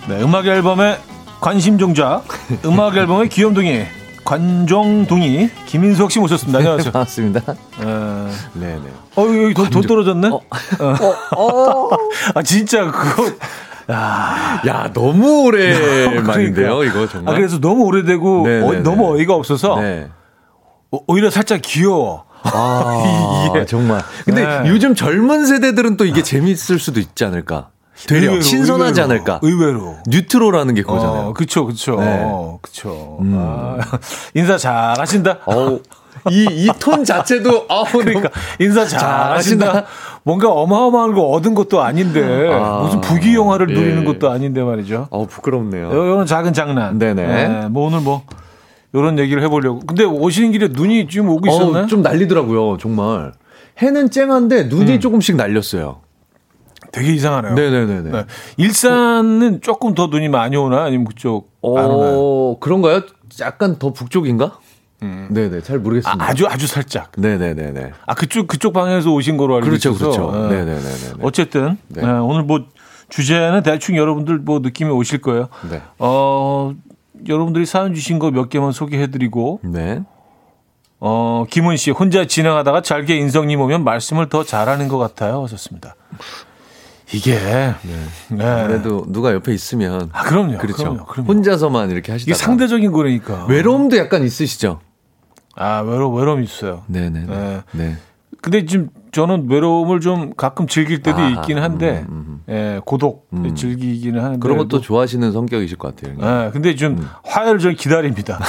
네, 음악 앨범의 관심종자, 음악 앨범의 귀염둥이, 관종둥이 김인석 씨 모셨습니다. 안녕하세요. 반갑습니다. 어... 네네. 어 여기 돈, 돈 떨어졌네. 어. 어. 어. 아 진짜 그거. 야, 야 너무 오래만인데요, 그러니까. 이거 정말. 아, 그래서 너무 오래되고 어, 너무 어이가 없어서 네. 어, 오히려 살짝 귀여워. 아 이게. 정말. 근데 네. 요즘 젊은 세대들은 또 이게 재밌을 수도 있지 않을까. 되려 의외로, 신선하지 의외로, 않을까? 의외로 뉴트로라는 게 그거잖아요. 그렇죠, 그렇죠, 그렇죠. 인사 잘하신다. 이 이 톤 자체도 아 그러니까 인사 잘하신다. 뭔가 어마어마한 거 얻은 것도 아닌데 아, 무슨 부귀 영화를 예. 누리는 것도 아닌데 말이죠. 어 부끄럽네요. 이런 작은 장난. 네네. 네, 뭐 오늘 뭐 이런 얘기를 해보려고. 근데 오시는 길에 눈이 지금 오고 있었나요? 어, 좀 날리더라고요. 정말 해는 쨍한데 눈이 음. 조금씩 날렸어요. 되게 이상하네요. 네네네네. 네. 일산은 어. 조금 더 눈이 많이 오나 아니면 그쪽 어, 안 오나요? 그런가요? 약간 더 북쪽인가? 음. 네네 잘 모르겠습니다. 아, 아주 아주 살짝. 네네네네. 아 그쪽 그쪽 방향에서 오신 거로 알고 있어서. 그렇죠 그렇죠. 네. 네네네네. 어쨌든 네. 네, 오늘 뭐 주제는 대충 여러분들 뭐 느낌이 오실 거예요. 네. 어 여러분들이 사연 주신 거 몇 개만 소개해드리고. 네. 어 김은 씨 혼자 진행하다가 잘게 인성님 오면 말씀을 더 잘하는 것 같아요. 하셨습니다. 이게 네. 아무래도 네. 누가 옆에 있으면 아 그럼요, 그렇죠. 그럼요, 그럼요. 혼자서만 이렇게 하시다가 이게 상대적인 거니까 외로움도 약간 있으시죠? 아 외로 외로움 있어요. 네네. 네. 네. 근데 지금 저는 외로움을 좀 가끔 즐길 때도 아, 있긴 한데 음, 음, 음. 예, 고독 음. 즐기기는 하는데 그런 것도 좋아하시는 성격이실 것 같아요. 네, 근데 좀 음. 화해를 좀 기다립니다.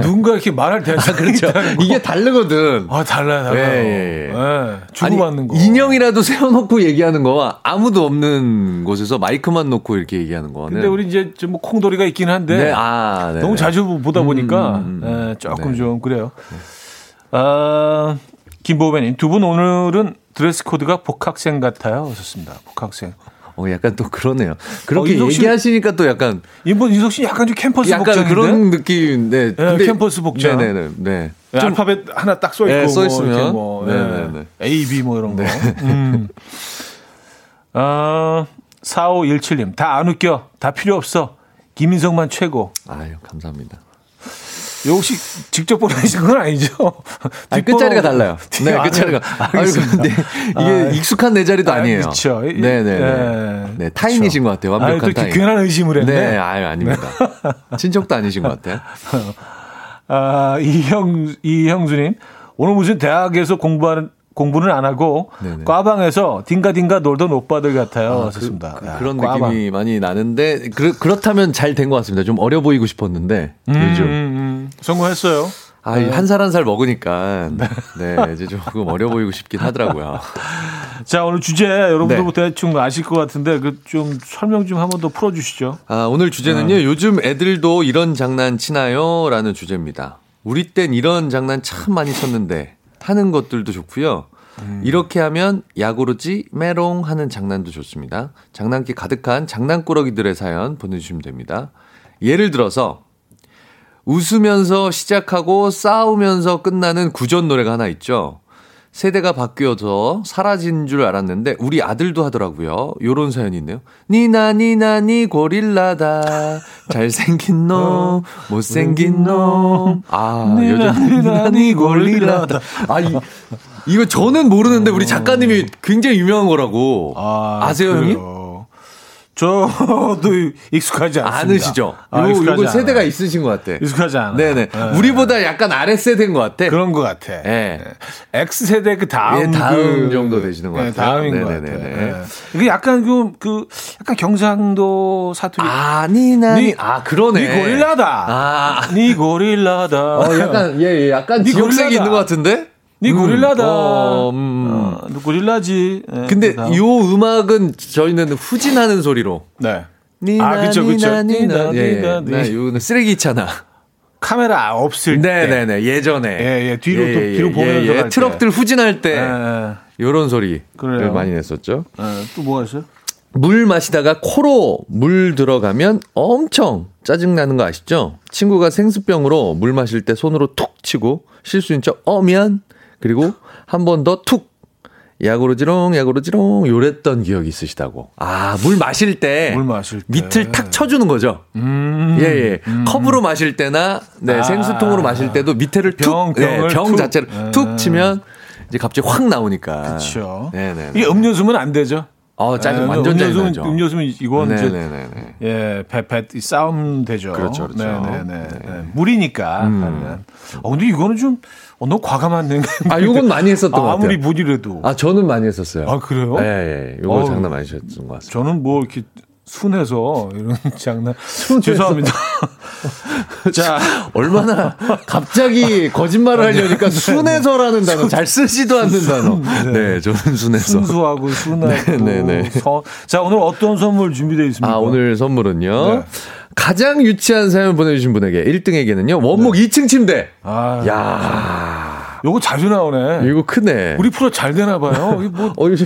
누군가 이렇게 말할 때 아, 그렇죠. 이게 다르거든. 아 달라요, 달라요. 예, 예, 예. 예, 주고받는 거. 인형이라도 세워놓고 얘기하는 거와 아무도 없는 곳에서 마이크만 놓고 이렇게 얘기하는 거는. 근데 우리 이제 좀 뭐 콩돌이가 있긴 한데 네, 아, 너무 자주 보다 보니까 음, 음, 예, 조금 네. 좀 그래요. 네. 아. 김보배님, 두 분 오늘은 드레스 코드가 복학생 같아요. 좋습니다. 복학생. 어, 약간 또 그러네요. 그렇게 어, 얘기하시니까 또 약간. 이번 인석 씨 약간 좀 캠퍼스 복장. 약간 복장인데? 그런 느낌. 네. 네 캠퍼스 복장. 네네네. 네. 네, 알파벳 하나 딱 써있고. 네, 써있으면. 뭐, 뭐, 네네네. A, B 뭐 이런 거. 네. 음. 어, 사오일칠님, 다 안 웃겨. 다 필요 없어. 김인석만 최고. 아유, 감사합니다. 혹시 직접 보내신 건 아니죠? 아니, 끝자리가 달라요. 네, 아, 끝자리가. 알겠습니다. 아니, 근데 이게 익숙한 내 자리도 아니에요. 아, 그렇죠. 네네. 네. 네, 타인이신 것 같아요. 완벽한 아유, 타인. 괜한 의심을 했네. 네, 아유, 아닙니다. 친척도 아니신 것 같아요. 아, 이형, 이형수님. 오늘 무슨 대학에서 공부하는, 공부는 안 하고 네네. 과방에서 딩가딩가 놀던 오빠들 같아요. 아, 그렇습니다. 그, 그, 그런 과방. 느낌이 많이 나는데 그, 그렇다면 잘 된 것 같습니다. 좀 어려 보이고 싶었는데 음, 요즘 음, 성공했어요. 아, 네. 한 살 한 살 먹으니까 네 이제 조금 어려 보이고 싶긴 하더라고요. 자 오늘 주제 여러분들부터 네. 대충 아실 것 같은데 그 좀 설명 좀 한 번 더 풀어주시죠. 아 오늘 주제는요. 네. 요즘 애들도 이런 장난 치나요?라는 주제입니다. 우리 땐 이런 장난 참 많이 쳤는데. 하는 것들도 좋고요. 음. 이렇게 하면 야구르지 메롱 하는 장난도 좋습니다. 장난기 가득한 장난꾸러기들의 사연 보내주시면 됩니다. 예를 들어서 웃으면서 시작하고 싸우면서 끝나는 구전 노래가 하나 있죠. 세대가 바뀌어서 사라진 줄 알았는데 우리 아들도 하더라고요. 요런 사연이 있네요. 니나 니나 니 고릴라다 잘생긴 놈 못생긴 놈 아 요즘 니나 니 고릴라다 아 이, 이거 저는 모르는데 우리 작가님이 굉장히 유명한 거라고 아세요 형님? 저도 익숙하지 않습니다. 않으시죠? 아, 이건 세대가 않아요. 있으신 것 같아. 익숙하지 않아요. 네네. 네. 우리보다 약간 아래 세대인 것 같아. 그런 것 같아. 네. X 세대 그 다음, 네, 다음 그, 정도 되시는 것 네, 같아요. 다음인 것 같아요. 네. 이게 약간 그, 그 약간 경상도 사투리. 아니나. 니, 아 그러네. 니 고릴라다. 아. 니 고릴라다. 어, 약간 예예 예, 약간 지역색이 있는 것 같은데. 니 음, 고릴라다. 어, 음. 어, 고릴라지. 네, 근데 이 음악은 저희는 후진하는 소리로. 네. 니나, 아, 그쵸, 그쵸. 니나, 니나, 니나. 이거는 쓰레기 있잖아. 카메라 없을 네, 때. 네네네. 예전에. 예, 예. 뒤로, 예, 또, 예, 뒤로 예, 보면서. 예, 예. 트럭들 때. 후진할 때. 이런 예. 소리를 그래요. 많이 냈었죠. 예. 또 뭐 하셨어요? 물 마시다가 코로 물 들어가면 엄청 짜증나는 거 아시죠? 친구가 생수병으로 물 마실 때 손으로 툭 치고 실수인 척, 어, 미안. 그리고 한 번 더 툭 야구로지롱 야구로지롱 요랬던 기억이 있으시다고. 아, 물 마실 때 물 마실 때 밑을 탁 쳐주는 거죠. 음, 예, 예. 음. 컵으로 마실 때나 네, 아, 생수통으로 마실 때도 밑에를 병, 툭, 예, 병 툭. 자체를 음. 툭 치면 이제 갑자기 확 나오니까. 그렇죠. 네네. 이게 음료수면 안 되죠. 어, 짜증 네, 완전 짜증 나죠. 음료수는 이건 네, 이제 네, 네, 네. 예, 배배 싸움 되죠. 그렇죠, 그렇죠. 네, 네, 네. 네. 물이니까. 음. 어, 근데 이거는 좀 어, 너무 과감한 데. 아, 요건 많이 했었던 아, 것 같아요. 아무리 물이라도. 아, 저는 많이 했었어요. 아, 그래요? 예, 예. 요거 어, 장난 많이 쳤던 것 같아요. 저는 뭐 이렇게 순해서 이런 장난. 순해서. 죄송합니다. 자, 얼마나 갑자기 거짓말을 하려니까 순해서라는 단어 잘 쓰지도 않는 순, 단어. 네. 네, 저는 순해서. 순수하고 순하고. 네, 네, 네. 서, 자, 오늘 어떤 선물 준비되어 있습니까? 아, 오늘 선물은요. 네. 가장 유치한 사연 보내주신 분에게 일 등에게는요 원목 네. 이 층 침대. 아, 야, 요거 자주 나오네. 이거 크네. 우리 프로 잘 되나 봐요. 이게 뭐 어, 이게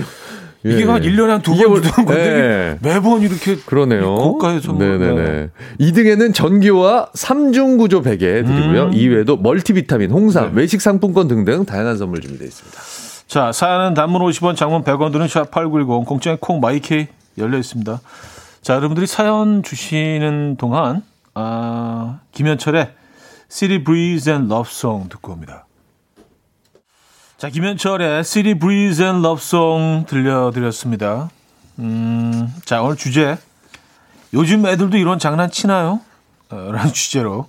예, 이게 한 일 년에 한 두 번 주는 건데 예. 매번 이렇게 그러네요. 고가의 선물. 네네네. 이 등에는 전기와 삼중구조 베개 드리고요. 음. 이외에도 멀티비타민, 홍삼, 네. 외식 상품권 등등 다양한 선물 준비되어 있습니다. 자, 사연은 단문 오십 원, 장문 백 원 드는 샵팔구일공, 공짜의 콩 마이케이 열려 있습니다. 자, 여러분들이 사연 주시는 동안 아, 김현철의 City Breeze and Love Song 듣고 옵니다. 자, 김현철의 City Breeze and Love Song 들려드렸습니다. 음, 자, 오늘 주제 요즘 애들도 이런 장난 치나요? 어, 라는 주제로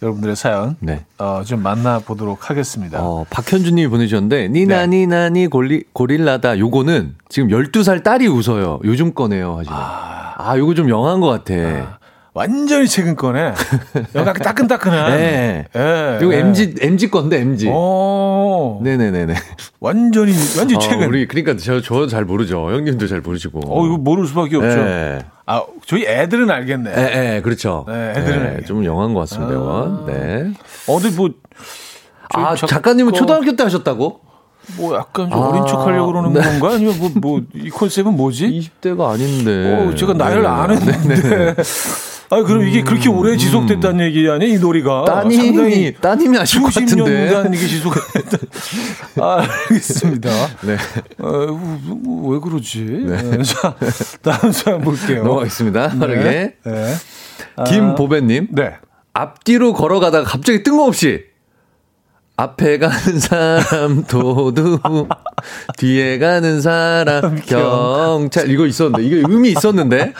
여러분들의 사연 네. 어, 좀 만나보도록 하겠습니다. 어, 박현준 님이 보내주셨는데 니나 네. 니나니 고리, 고릴라다 요거는 지금 열두 살 딸이 웃어요. 요즘 거네요 하시네요. 아, 아 요거 좀 영한 것 같아. 아, 완전히 최근 거네. 약간 따끈따끈한. 네. 네. 요거 네. 엠지, 엠지 건데 엠지. 오. 네네네네. 완전히 완전 최근. 어, 우리 그러니까 저 저 잘 모르죠. 형님도 잘 모르시고. 어 이거 모를 수밖에 없죠. 네. 아, 저희 애들은 알겠네. 예, 예, 그렇죠. 네, 애들은 예, 좀 영한 것 같습니다. 아~ 네. 어디 뭐 아, 작가님은 거... 초등학교 때 하셨다고? 뭐 약간 좀 아~ 어린 척 하려고 그러는 네. 건가? 아니면 뭐 뭐 이 컨셉은 뭐지? 이십 대가 아닌데. 어, 제가 나이를 안 했는데. 아, 그럼 이게 음, 그렇게 오래 지속됐다는 음. 얘기 아니에요? 이 놀이가. 따님이, 상당히 따님이 아실 것 같은데. 수십 년간 이게 지속됐다. 아, 알겠습니다. 네. 아, 왜 그러지? 네. 자, 다음 사람 볼게요. 넘어가겠습니다. 빠르게. 네. 네. 아, 김보배님. 네. 앞뒤로 걸어가다가 갑자기 뜬금없이 앞에 가는 사람 도둑, 뒤에 가는 사람 경찰. 이거 있었는데, 이거 의미 있었는데.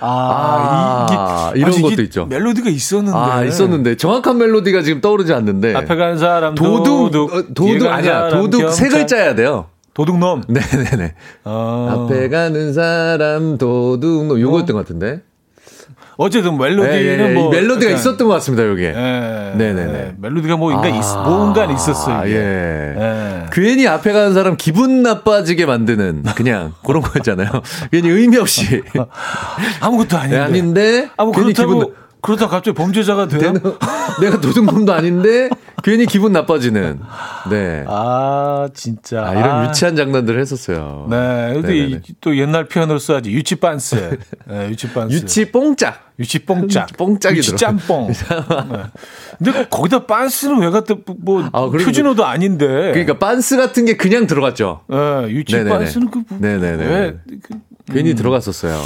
아, 아 이게, 이런 아, 것도 있죠. 멜로디가 있었는데. 아, 있었는데. 정확한 멜로디가 지금 떠오르지 않는데. 앞에 가는 사람 도둑, 도둑, 어, 도둑 아니야. 도둑 경찰. 세 글자야 돼요. 도둑놈. 네네네. 어. 앞에 가는 사람 도둑놈. 요거였던 것 같은데. 어쨌든 멜로디는 예, 예, 뭐 멜로디가 약간, 있었던 것 같습니다 여기. 예, 네네네. 예, 멜로디가 뭔가 아, 뭔가 있었어요. 이게. 예. 예. 괜히 앞에 가는 사람 기분 나빠지게 만드는 그냥 그런 거였잖아요. 괜히 의미 없이 아무것도 아닌데. 네, 아닌데. 아무 괜히 기분 나... 그렇다 갑자기 범죄자가 돼요? 내가 도둑놈도 아닌데 괜히 기분 나빠지는. 네. 아 진짜. 아, 이런 아. 유치한 장난들을 했었어요. 네. 근데 이, 또 옛날 표현으로 써야지 유치반스. 네, 유치반스. 유치뽕짝. 유치뽕짝. 뽕짝이 들어. 유치짬뽕. 네. 근데 거기다 빤스는 왜 갖다 뭐 아, 표준어도 아닌데. 그러니까 빤스 같은 게 그냥 들어갔죠. 네. 유치반스는 그 네네네. 왜 그, 음. 괜히 들어갔었어요.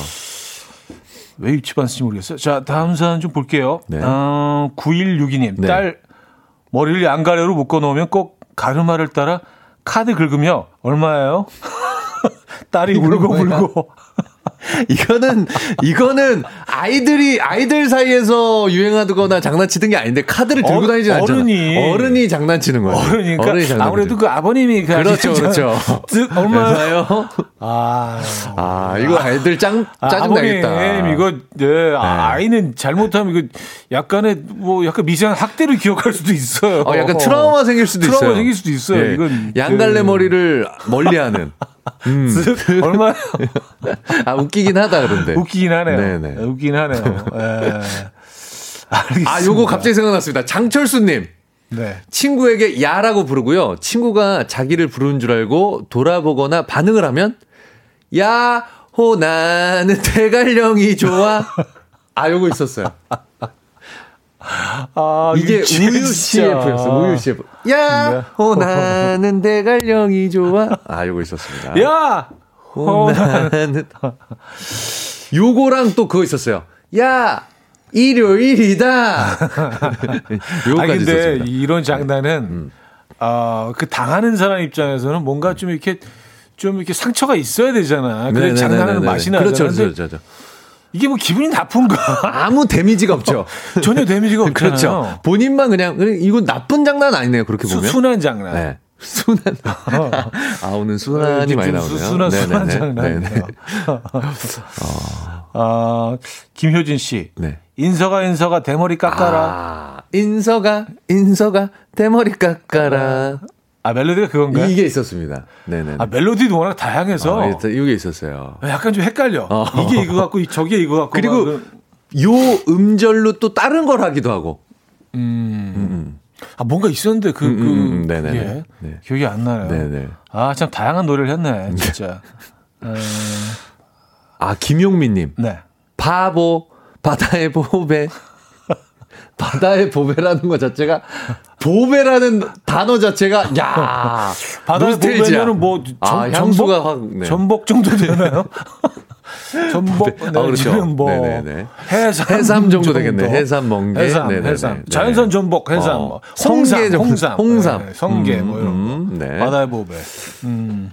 왜 유치반스인지 모르겠어요. 자, 다음 사연 좀 볼게요. 네. 어, 구일육이 님. 네. 딸 머리를 양가래로 묶어놓으면 꼭 가르마를 따라 카드 긁으며 얼마예요? 딸이 울고 울고 이거는 이거는 아이들이 아이들 사이에서 유행하거나 장난치던 게 아닌데 카드를 들고 어, 다니진 않잖아. 어른이 어른이 장난치는 거예요. 그러니까 어른이 장난치는 아무래도 그 아버님이 그 그렇죠 그렇죠. 얼마요? 아, 아 이거 아이들 짱 짜증 나겠다. 아버님 이거 네, 아이는 잘못하면 이거 약간의 뭐 약간 미세한 학대를 기억할 수도 있어요. 어, 약간 트라우마 생길 수도 트라우마 있어요. 트라우마 생길 수도 있어요. 네. 이건 양갈래 머리를 멀리하는. 음. 얼마나 아 웃기긴 하다 그런데 웃기긴 하네요. 네네. 웃기긴 하네요. 아 요거 갑자기 생각났습니다. 장철수님 네. 친구에게 야라고 부르고요. 친구가 자기를 부르는 줄 알고 돌아보거나 반응을 하면 야호 나는 대갈령이 좋아. 아 요거 있었어요. 아, 이게 우유 씨에프였어. 우유 씨에프. 야, 호 나는 대갈령이 좋아. 아, 요거 있었습니다. 야, 호 나는. 요거랑 또 그거 있었어요. 야, 일요일이다. 요거까지 아니, 근데 있었습니다. 이런 장난은 음. 어, 그 당하는 사람 입장에서는 뭔가 좀 이렇게 좀 이렇게 상처가 있어야 되잖아. 그래 장난하는 맛이 나잖아. 그렇죠, 그렇죠, 그렇죠. 이게 뭐 기분이 나쁜가? 아무 데미지가 없죠. 전혀 데미지가 없죠. 그렇죠. 본인만 그냥, 이건 나쁜 장난 아니네요, 그렇게 보면. 수, 순한 장난. 네. 순한. 아, 오늘 순한이 많이 나오네요. 순한, 네네네. 순한 장난. 어. 어, 김효진 씨. 네. 인서가, 인서가, 대머리 깎아라. 아, 인서가, 인서가, 대머리 깎아라. 아, 멜로디가 그건가요? 이게 있었습니다. 네네. 아, 멜로디도 워낙 다양해서. 어, 이게 있었어요. 약간 좀 헷갈려. 어. 이게 이거 같고, 저게 이거 같고. 그리고 요 음절로 또 다른 걸 하기도 하고. 음. 음. 아, 뭔가 있었는데, 그, 음, 그. 음, 네네. 네. 기억이 안 나요. 네네. 아, 참 다양한 노래를 했네, 진짜. 음. 아, 김용민님. 네. 바보, 바다의 보배. 바다의 보배라는 것 자체가 보배라는 단어 자체가 야 바다의 보배면은 뭐 전, 아, 전복 확, 네. 전복 정도 되나요? 전복 네, 아, 그렇죠. 뭐 네네네. 해삼, 해삼 정도, 정도 되겠네. 해삼 멍게, 해삼, 해삼. 자연산 전복, 해삼, 어. 홍삼, 홍삼, 홍삼, 홍삼. 네, 성게 음, 뭐 이런 음, 네. 바다의 보배. 음.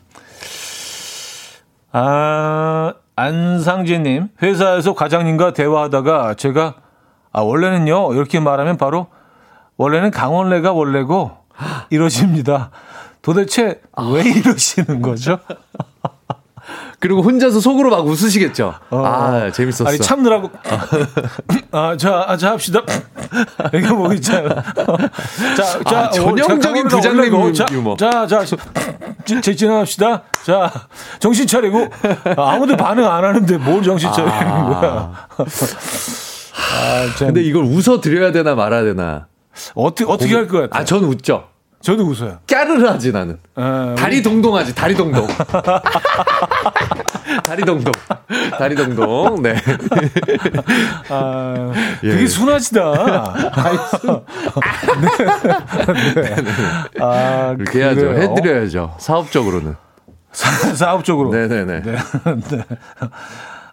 아 안상진님 회사에서 과장님과 대화하다가 제가 아, 원래는요, 이렇게 말하면 바로, 원래는 강원래가 원래고, 이러십니다. 도대체 왜 이러시는 거죠? 그리고 혼자서 속으로 막 웃으시겠죠? 어. 아, 재밌었어. 아니, 참느라고. 아, 자, 아, 자, 합시다. 이거 뭐 있잖아. 자, 자, 아, 전형적인 부장님 유머. 자, 자, 제 진행합시다. 자, 정신 차리고. 아, 아무도 반응 안 하는데 뭘 정신 차리는 거야. 아, 근데 이걸 웃어 드려야 되나 말아야 되나? 어떻게 어떻게 할 것 같아요? 아, 저는 웃죠. 저도 웃어요. 까르르하지 나는. 아, 다리 동동하지. 다리 동동. 다리 동동. 다리 동동. 네. 아, 예. 되게 순하시다. 아이, 순. 네. 네. 아, 그렇게 해야죠. 해드려야죠. 사업적으로는. 사, 사업적으로. 네네네. 네. 네.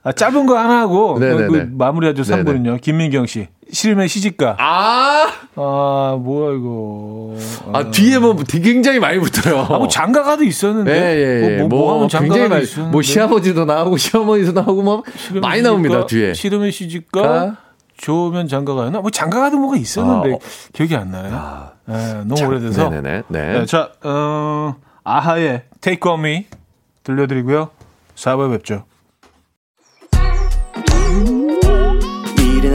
아, 짧은 거 하나 하고 그 마무리하죠. 삼 분은요. 김민경 씨. 시름의 시집가. 아, 아 뭐야 이거. 아, 아 뒤에 뭐 굉장히 많이 붙어요. 아, 뭐 장가가도 있었는데. 예, 예, 뭐, 뭐, 뭐 하면 장가가 많이 있었는데. 뭐 시아버지도 나오고 시어머니도 나오고 뭐 많이 시집가, 나옵니다 뒤에. 시름의 시집가. 좋으면 장가가였나? 뭐 장가가도 뭐가 있었는데 아, 기억이 안 나요. 아, 네, 너무 참, 오래돼서. 네네네. 네. 네, 자, 어, 아하의 Take On Me 들려드리고요. 사 부에 뵙죠. 이른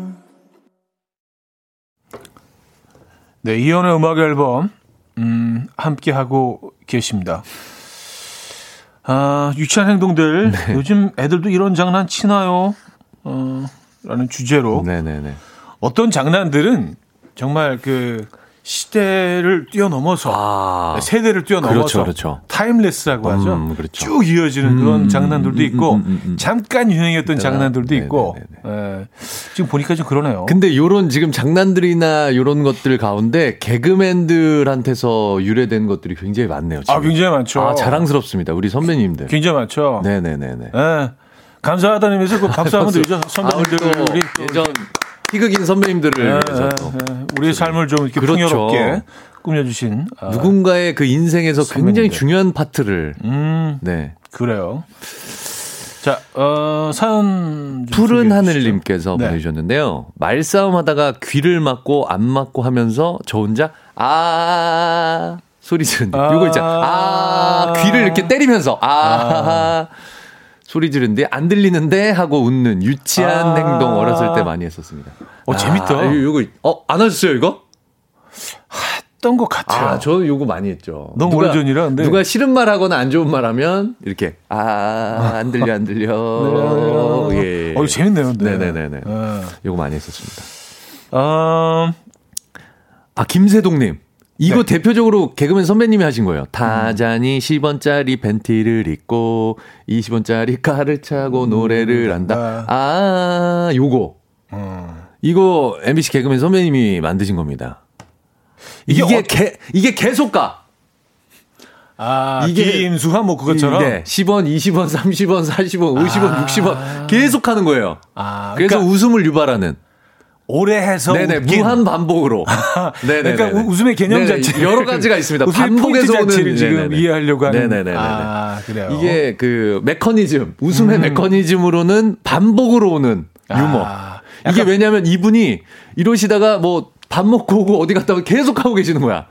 네, 이현의 음악 앨범, 음, 함께하고 계십니다. 아, 유치한 행동들, 네. 요즘 애들도 이런 장난 치나요? 어, 라는 주제로. 네네네. 어떤 장난들은 정말 그 시대를 뛰어넘어서 아, 세대를 뛰어넘어서 그렇죠, 그렇죠. 타임레스라고 음, 하죠. 그렇죠. 쭉 이어지는 그런 음, 장난들도 있고 음, 음, 음, 음. 잠깐 유행했던 네, 장난들도 네, 있고 네, 네. 예, 지금 보니까 좀 그러네요. 근데 요런 지금 장난들이나 요런 것들 가운데 개그맨들한테서 유래된 것들이 굉장히 많네요. 지금. 아, 굉장히 많죠. 아, 자랑스럽습니다. 우리 선배님들. 굉장히 많죠. 네네네네. 예, 감사하다는 의미에서 그 박수 한번 드리죠. 선배님들. 우리 예전 희극인 선배님들을 예, 예, 우리의 삶을 좀 이렇게 그렇죠. 풍요롭게 꾸며주신 누군가의 그 인생에서 선배님들. 굉장히 중요한 파트를 음, 네 그래요. 자 어, 사연 푸른 하늘님께서 네. 보내주셨는데요. 말싸움하다가 귀를 맞고 안 맞고 하면서 저 혼자 아 소리 지른다. 아~ 이거 있잖아. 아 귀를 이렇게 때리면서 아. 아~ 소리 지르는데 안 들리는데 하고 웃는 유치한 아~ 행동 어렸을 때 많이 했었습니다. 어, 아, 재밌다. 이거 어, 안 하셨어요, 이거? 했던 것 같아요. 아, 저는 요거 많이 했죠. 너무 오래전이라. 근데 누가 싫은 말 하거나 안 좋은 말 하면 이렇게 아, 안 들려 안 들려. 네. 예. 어, 재밌네요. 네, 네, 네, 네. 요거 많이 했었습니다. 어... 아, 김세동 님. 이거 네. 대표적으로 개그맨 선배님이 하신 거예요. 타잔이 십 원짜리 벤티를 입고 이십 원짜리 카를 차고 노래를 한다. 아, 요거. 이거 엠비씨 개그맨 선배님이 만드신 겁니다. 이게 이게, 어... 개, 이게 계속 가. 아, 이게 김수환 뭐 그것처럼 네, 십 원, 이십 원, 삼십 원, 사십 원, 오십 원, 아~ 육십 원 계속 하는 거예요. 아, 그래서 그러니까... 웃음을 유발하는. 오래 해서 네네 웃긴. 무한 반복으로. 네네. 그러니까 웃음의 개념 자체 여러 가지가 있습니다. 반복에서 오는 자체를 지금 네네네. 이해하려고 하는. 네네네. 아 그래요. 이게 그 메커니즘 웃음의 음. 메커니즘으로는 반복으로 오는 유머. 아, 이게 왜냐하면 이분이 이러시다가 뭐 밥 먹고 오고 어디 갔다가 계속 하고 계시는 거야.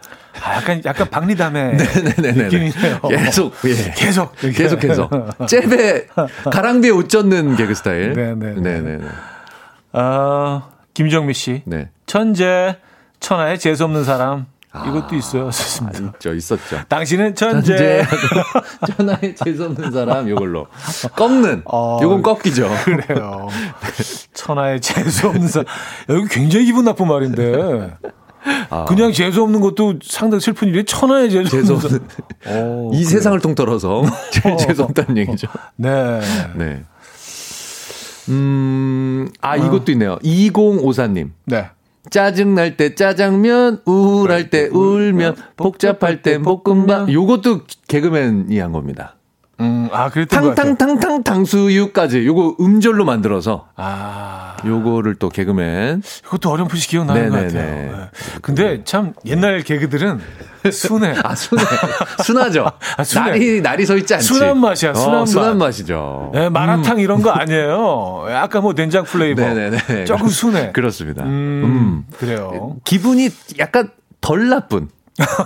아, 약간 약간 박리담의 느낌이네요. 계속 예. 계속 계속해서 잽에 가랑비에 옷 젖는 개그 스타일. 네네네. 아 김정미 씨, 네. 천재, 천하에 재수 없는 사람. 아, 이것도 있어요. 아, 있죠, 있었죠. 당신은 천재, 천재 천하에 재수 없는 사람. 이걸로 꺾는. 어, 이건 꺾이죠. 그래요. 천하에 재수 없는 사람. 여기 굉장히 기분 나쁜 말인데. 아, 그냥 재수 없는 것도 상당히 슬픈 일이 천하에 재수, 재수 없는. 오, 이 그래요. 세상을 통틀어서 제일 재수 없다는 얘기죠. 네, 네. 음, 아, 이것도 있네요. 이공오사 님. 네. 짜증날 때 짜장면, 우울할 때 울면, 복잡할 때 볶음밥. 요것도 개그맨이 한 겁니다. 음, 아, 그랬던 거 같아요. 탕탕탕탕 당수육까지. 요거 음절로 만들어서. 아. 요거를 또 개그맨. 이것도 어렴풋이 기억나는 네네네. 것 같아요. 네. 근데 참 옛날 개그들은 순해. 아, 순해. 순하죠. 아, 순해. 날이, 날이 서 있지 않지. 순한 맛이야, 순한 어, 맛. 순한 맛이죠. 네, 마라탕 음. 이런 거 아니에요. 약간 뭐 된장 플레이버. 네네네. 조금 순해. 그렇습니다. 음, 음. 그래요. 기분이 약간 덜 나쁜.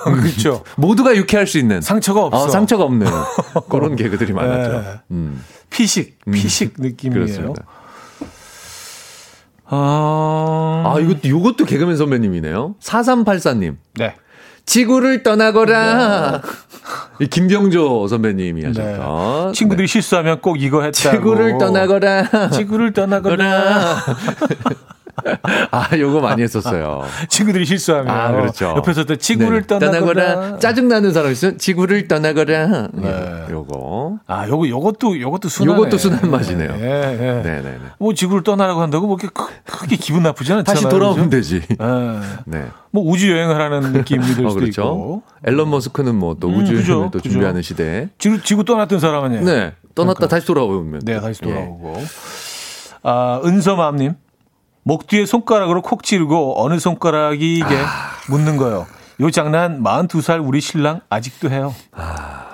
그렇죠. 모두가 유쾌할 수 있는 상처가 없어. 어, 상처가 없는 그런 개그들이 많았죠. 네. 음. 피식, 피식 음. 느낌이에요. 그렇습니다. 어... 아, 이것도 이것도 개그맨 선배님이네요. 사삼팔사 님. 네. 지구를 떠나거라. 네. 김병조 선배님이 하셨죠. 네. 친구들이 네. 실수하면 꼭 이거 했다고. 지구를 떠나거라. 지구를 떠나거라. 아, 요거 많이 했었어요. 친구들이 실수하면. 아, 그렇죠. 옆에서 또 지구를 네네. 떠나거라. 떠나거라. 짜증나는 사람 있으면 지구를 떠나거라. 네. 요거. 아, 요거, 요것도, 요것도 순한. 요것도 순한 맛이네요. 예, 예. 네네네. 뭐 지구를 떠나라고 한다고 뭐 이렇게 크게 기분 나쁘지 않잖아요. 다시 돌아오면 되지. 아. 네. 뭐 우주 여행을 하는 느낌이 들 수도 어, 그렇죠. 있고. 앨런 머스크는 뭐 또 우주 음, 그죠, 여행을 또 그죠. 준비하는 시대에. 지구, 지구 떠났던 사람은요. 네. 떠났다 그러니까. 다시 돌아오면. 네, 다시 돌아오고. 예. 아, 은서맘님. 목 뒤에 손가락으로 콕 찌르고 어느 손가락이 이게 아. 묻는 거예요. 요 장난 마흔두 살 우리 신랑 아직도 해요. 아.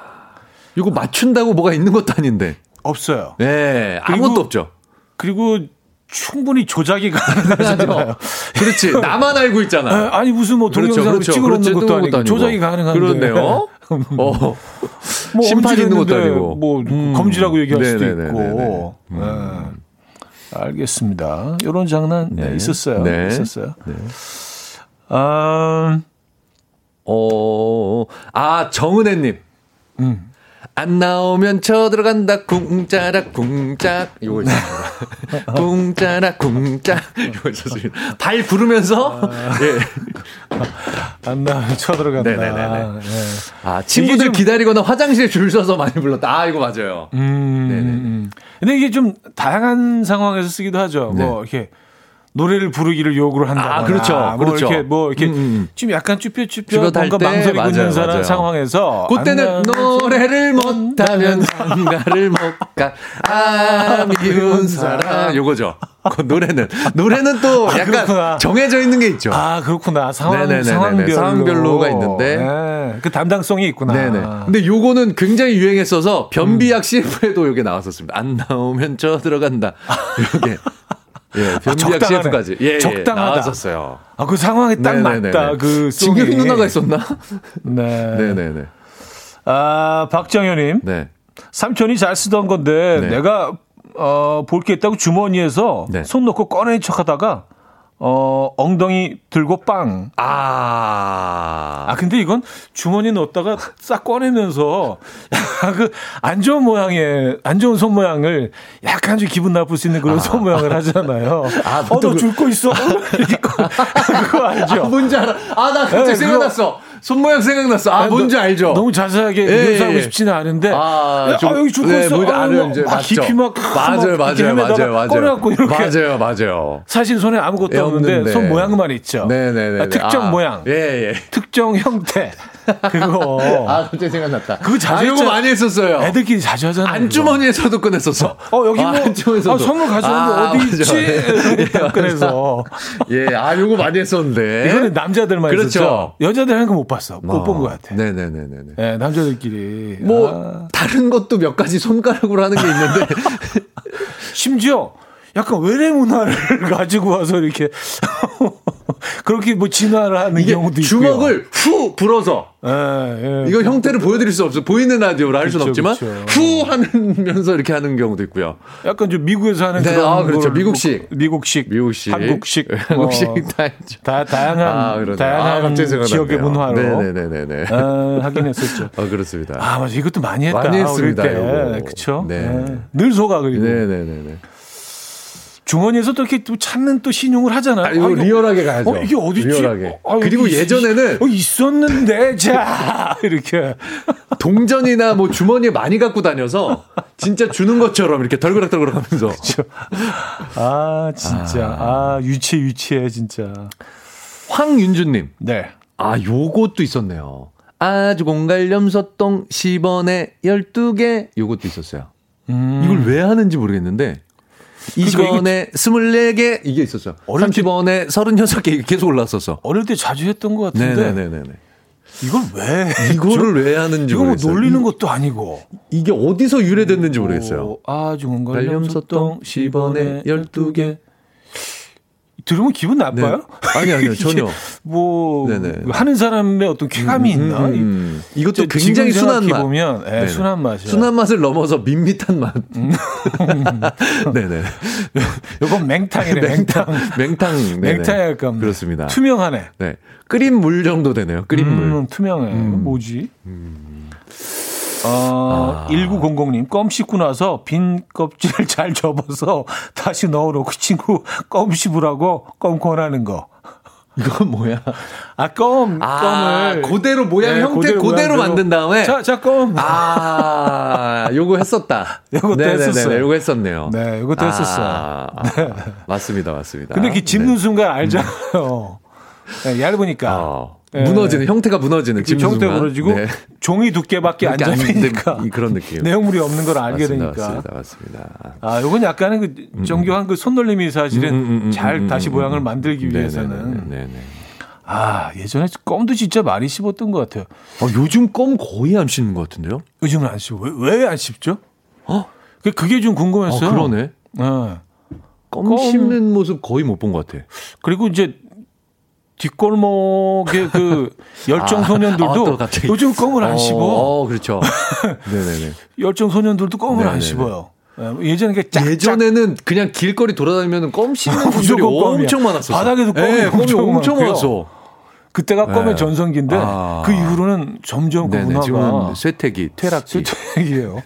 이거 맞춘다고 뭐가 있는 것도 아닌데. 없어요. 네, 그리고, 아무것도 없죠. 그리고 충분히 조작이 가능하잖아요. 그렇지. 나만 알고 있잖아. 아니 무슨 뭐 동영상으로 그렇죠, 찍어 놓는 것도, 것도 아니고 조작이 가능한데. 그렇네요. 어. 뭐 심판 있는 것도 아니고. 뭐 음. 검지라고 얘기할 네네네네. 수도 있고. 음. 네. 알겠습니다. 이런 장난 네. 있었어요. 네. 있었어요. 네. 아, 어, 아 정은혜님. 음. 안 나오면 쳐들어간다. 궁짜락 궁짝. 이거 있습니다. 공짜나 공짜 이러면서 발 구르면서 아, 예. 안 나오면 쳐들어간다. 네네네. 네. 아 친구들 좀, 기다리거나 화장실에 줄 서서 많이 불렀다. 아 이거 맞아요. 음, 네네. 근데 이게 좀 다양한 상황에서 쓰기도 하죠. 네. 뭐 이렇게. 노래를 부르기를 요구를 한다거나. 아, 그렇죠. 뭐 그렇죠. 이렇게 뭐 이렇게 음. 좀 약간 쭈뼛쭈뼛 뭔가 망설이고 맞아요, 있는 사람 맞아요. 상황에서 그때는 노래를 못하면 나를 못 가. 아, 미운 사람. 요거죠. 그 노래는 노래는 또 아, 약간 그렇구나. 정해져 있는 게 있죠. 아, 그렇구나. 상황 네네네네네. 상황별로. 상황별로가 있는데. 네. 그 담당성이 있구나. 네네. 근데 요거는 굉장히 유행했어서 변비약 음. 씨에프에도 요게 나왔었습니다. 안 나오면 저 들어간다. 요게. 예, 변비약 씨에프까지. 예, 적당하다. 나왔었어요. 아, 그 상황에 딱 네네네네. 맞다. 그 진규민 누나가 있었나? 네. 네네네. 아, 박정현님. 네. 삼촌이 잘 쓰던 건데, 네. 내가, 어, 볼 게 있다고 주머니에서 네. 손 놓고 꺼내는 척 하다가, 어, 엉덩이 들고 빵. 아. 아, 근데 이건 주머니에 넣었다가 싹 꺼내면서, 그, 안 좋은 모양의, 안 좋은 손 모양을 약간 좀 기분 나쁠 수 있는 그런 아. 손 모양을 하잖아요. 아, 어, 너 줄 거 있어. 그거 알죠? 아, 뭔지 알아. 아, 나 갑자기 네, 생각났어. 그거. 손 모양 생각났어. 아, 아 뭔지 너, 알죠? 너무 자세하게 묘사하고 예, 예. 싶지는 않은데. 아, 좀, 아 여기 줄거 네, 있어. 네, 아, 알아요, 이제. 막 맞죠. 깊이 막. 맞아요, 막 맞아요, 맞아요, 맞아요. 꺼내갖고 이렇게. 맞아요, 맞아요. 사실 손에 아무것도 예, 없는데, 없는데 손 모양만 있죠. 네네네. 아, 특정 아, 모양. 예, 예. 특정 형태. 그거. 아, 갑자기 생각났다. 그거 자주. 아, 이거 많이 했었어요. 애들끼리 자주 하잖아요. 안주머니에서도 꺼냈었어. 어, 여기 뭐. 안주머니에서도. 아, 선물 가져왔는데 아, 어디 있지? 꺼내서. 예, 아, 요거 많이 했었는데. 이거는 남자들만 했었죠. 여자들 하는 거 못 봤어. 못 본 것 같아. 네네네네. 네, 남자들끼리. 뭐, 아. 다른 것도 몇 가지 손가락으로 하는 게 있는데. 심지어 약간 외래 문화를 가지고 와서 이렇게. 그렇게 뭐 진화를 하는 경우도 있고. 주먹을 후! 불어서. 예, 예. 이거 형태를 보여드릴 수 없어. 보이는 라디오를 할 수는 없지만. 그쵸. 후! 하면서 이렇게 하는 경우도 있고요. 약간 좀 미국에서 하는 네, 그런. 아, 그렇죠. 미국식. 미국식. 미국식. 한국식. 한국식. 뭐 다, 다양한. 아, 다양한 아, 지역의 문화로. 네네네네. 아, 하긴 했었죠. 아, 그렇습니다. 아, 맞아. 이것도 많이 했다. 많이 했습니다. 그쵸. 네. 네. 늘 속아, 그리고. 네네네네. 중원에서 또 이렇게 또 찾는 또 신용을 하잖아요. 아, 이거 아, 이거, 리얼하게 가야죠. 어, 이게 어디지? 리얼하게. 어, 아, 그리고 있, 예전에는 어, 있었는데 자 이렇게 동전이나 뭐 주머니에 많이 갖고 다녀서 진짜 주는 것처럼 이렇게 덜그락덜그락하면서. 그렇죠. 아 진짜 아, 아 유치 유치해 진짜. 황윤주님. 네. 아 요것도 있었네요. 아주 공갈 염소똥 십 원에 열두 개 요것도 있었어요. 음. 이걸 왜 하는지 모르겠는데. 이십 원에 스물네 개 이게 있었어. 삼십 원에 서른여섯 개 계속 올랐었어. 어릴 때 자주 했던 것 같은데. 네네네. 이걸 왜? 이거를 왜 하는지 이거 모르겠어요. 이거 놀리는 것도 아니고. 이게 어디서 유래됐는지 모르겠어요. 아주 뭔가 갈염소똥 십 원에 열두 개. 들으면 기분 나빠요? 네. 아니 아니요 전혀. 뭐 네네. 하는 사람의 어떤 쾌감이 음, 있나? 음. 이것도 굉장히 순한 맛. 보면 에, 순한 맛이요. 순한 맛을 넘어서 밋밋한 맛. 음. 네네. 이건 맹탕이네. 맹탕. 맹탕. 맹탕일 겁니다. 그렇습니다. 투명하네. 네. 끓인 물 정도 되네요. 끓인 음, 물. 투명해. 음. 뭐지? 음. 어, 아. 천구백님 껌 씹고 나서 빈 껍질을 잘 접어서 다시 넣어놓고 친구 껌 씹으라고 껌 권하는 거. 이건 뭐야? 아, 껌. 아, 껌을. 그대로 모양 네, 형태 그대로, 그대로 만든 다음에. 자, 자, 껌. 아, 요거 했었다. 요것도 네네네네, 했었어요. 요거 했었네요. 네, 요것도 아, 했었어요. 네. 맞습니다, 맞습니다. 근데 그 짚는 네. 순간 알잖아요. 네, 얇으니까. 어. 네. 무너지는 형태가 무너지는 지금 형태가 무너지고 네. 종이 두께밖에 안 잡히니까 그런 느낌 내용물이 없는 걸 알게 맞습니다, 되니까 맞습니다, 맞습니다. 아 이건 약간은 그 정교한 음, 그 손놀림이 사실은 음, 음, 잘 음, 다시 음, 모양을 만들기 음, 위해서는 네네, 네네, 네네. 아 예전에 껌도 진짜 많이 씹었던 것 같아요. 아, 요즘 껌 거의 안 씹는 것 같은데요? 요즘은 안 씹어. 왜 안 씹죠? 어? 그게 좀 궁금했어요. 아, 그러네. 네. 껌, 껌 씹는 모습 거의 못 본 것 같아. 그리고 이제 뒷골목의 그 열정 소년들도 아, 요즘 껌을 안 어, 씹어. 어, 그렇죠. 네네네. 열정 소년들도 껌을 네네네. 안 씹어요. 예전에 짝, 예전에는 짝. 그냥 길거리 돌아다니면 껌 씹는 분들이 엄청 많았어요. 바닥에도 껌이 네, 엄청, 엄청 많았어. 그때가 네. 껌의 전성기인데 아. 그 이후로는 점점 그 네네. 문화가 지금 쇠퇴기, 퇴락기. 쇠퇴기예요.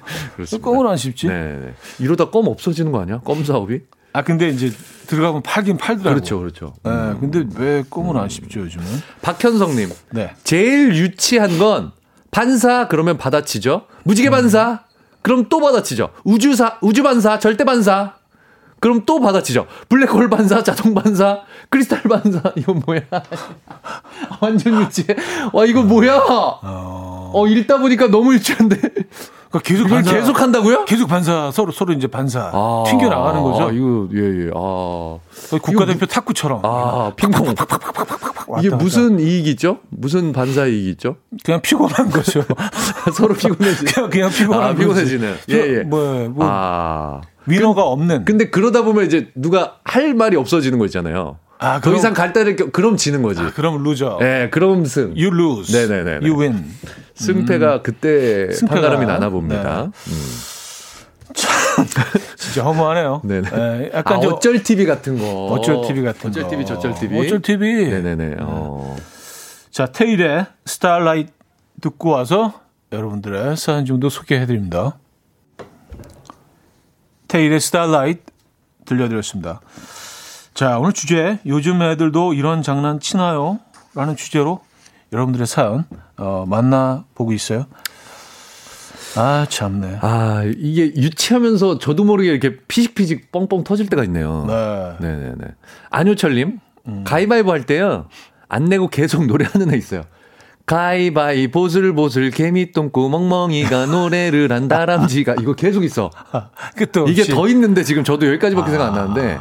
껌을 안 씹지? 네네. 이러다 껌 없어지는 거 아니야? 껌 사업이? 아 근데 이제 들어가면 팔긴 팔더라고요. 그렇죠, 그렇죠. 네, 음. 근데 왜 껌을 음. 안 씹죠 요즘은? 박현성님, 네. 제일 유치한 건 반사 그러면 받아치죠. 무지개 반사 음. 그럼 또 받아치죠. 우주사, 우주 반사, 절대 반사. 그럼 또 받아치죠. 블랙홀 반사, 자동 반사, 크리스탈 반사. 이거 뭐야? 완전 유치해. 와 이거 뭐야? 어 읽다 보니까 너무 유치한데. 그러니까 계속 반사, 계속 한다고요? 계속 반사 서로 서로 이제 반사 아, 튕겨 나가는 거죠. 아, 이거 예예. 예. 아 국가대표 이거, 탁구처럼. 아 핑퐁. 이게 왔다, 무슨 왔다. 이익이 있죠? 무슨 반사 이익이 있죠? 그냥 피곤한 거죠. 서로 피곤해지. 그냥, 그냥 피곤한 아, 피곤해지는. 예예. 뭐 뭐. 아. 위로가 그, 없는. 근데 그러다 보면 이제 누가 할 말이 없어지는 거 있잖아요. 아, 그럼, 더 이상 갈다를 그럼 지는 거지. 아, 그럼 루저. 예, 네, 그럼 승. You lose. 네네네. You win. 승패가 음. 그때 승패가. 판가름이 나나 봅니다. 네. 음. 참 진짜 허무하네요. 네네. 네, 약간 아, 저, 어쩔 티비 같은 거. 어쩔 티비 같은 어쩔 거. 티비, 저쩔 티비. 어쩔 티비. 네네네. 어. 자, 테일의 스타일라이트 듣고 와서 여러분들의 사연 정도 소개해드립니다. 테일의 스타일라이트 들려드렸습니다. 자, 오늘 주제 요즘 애들도 이런 장난 치나요? 라는 주제로 여러분들의 사연 어, 만나보고 있어요. 아 참네. 아 이게 유치하면서 저도 모르게 이렇게 피식피식 뻥뻥 터질 때가 있네요. 네. 네네네. 안효철님 음. 가위바위보 할 때요 안 내고 계속 노래하는 애 있어요. 가위바위 보슬보슬 개미똥꾸 멍멍이가 노래를 한 다람쥐가 이거 계속 있어. 끝도 이게 더 있는데 지금 저도 여기까지밖에 아. 생각 안 나는데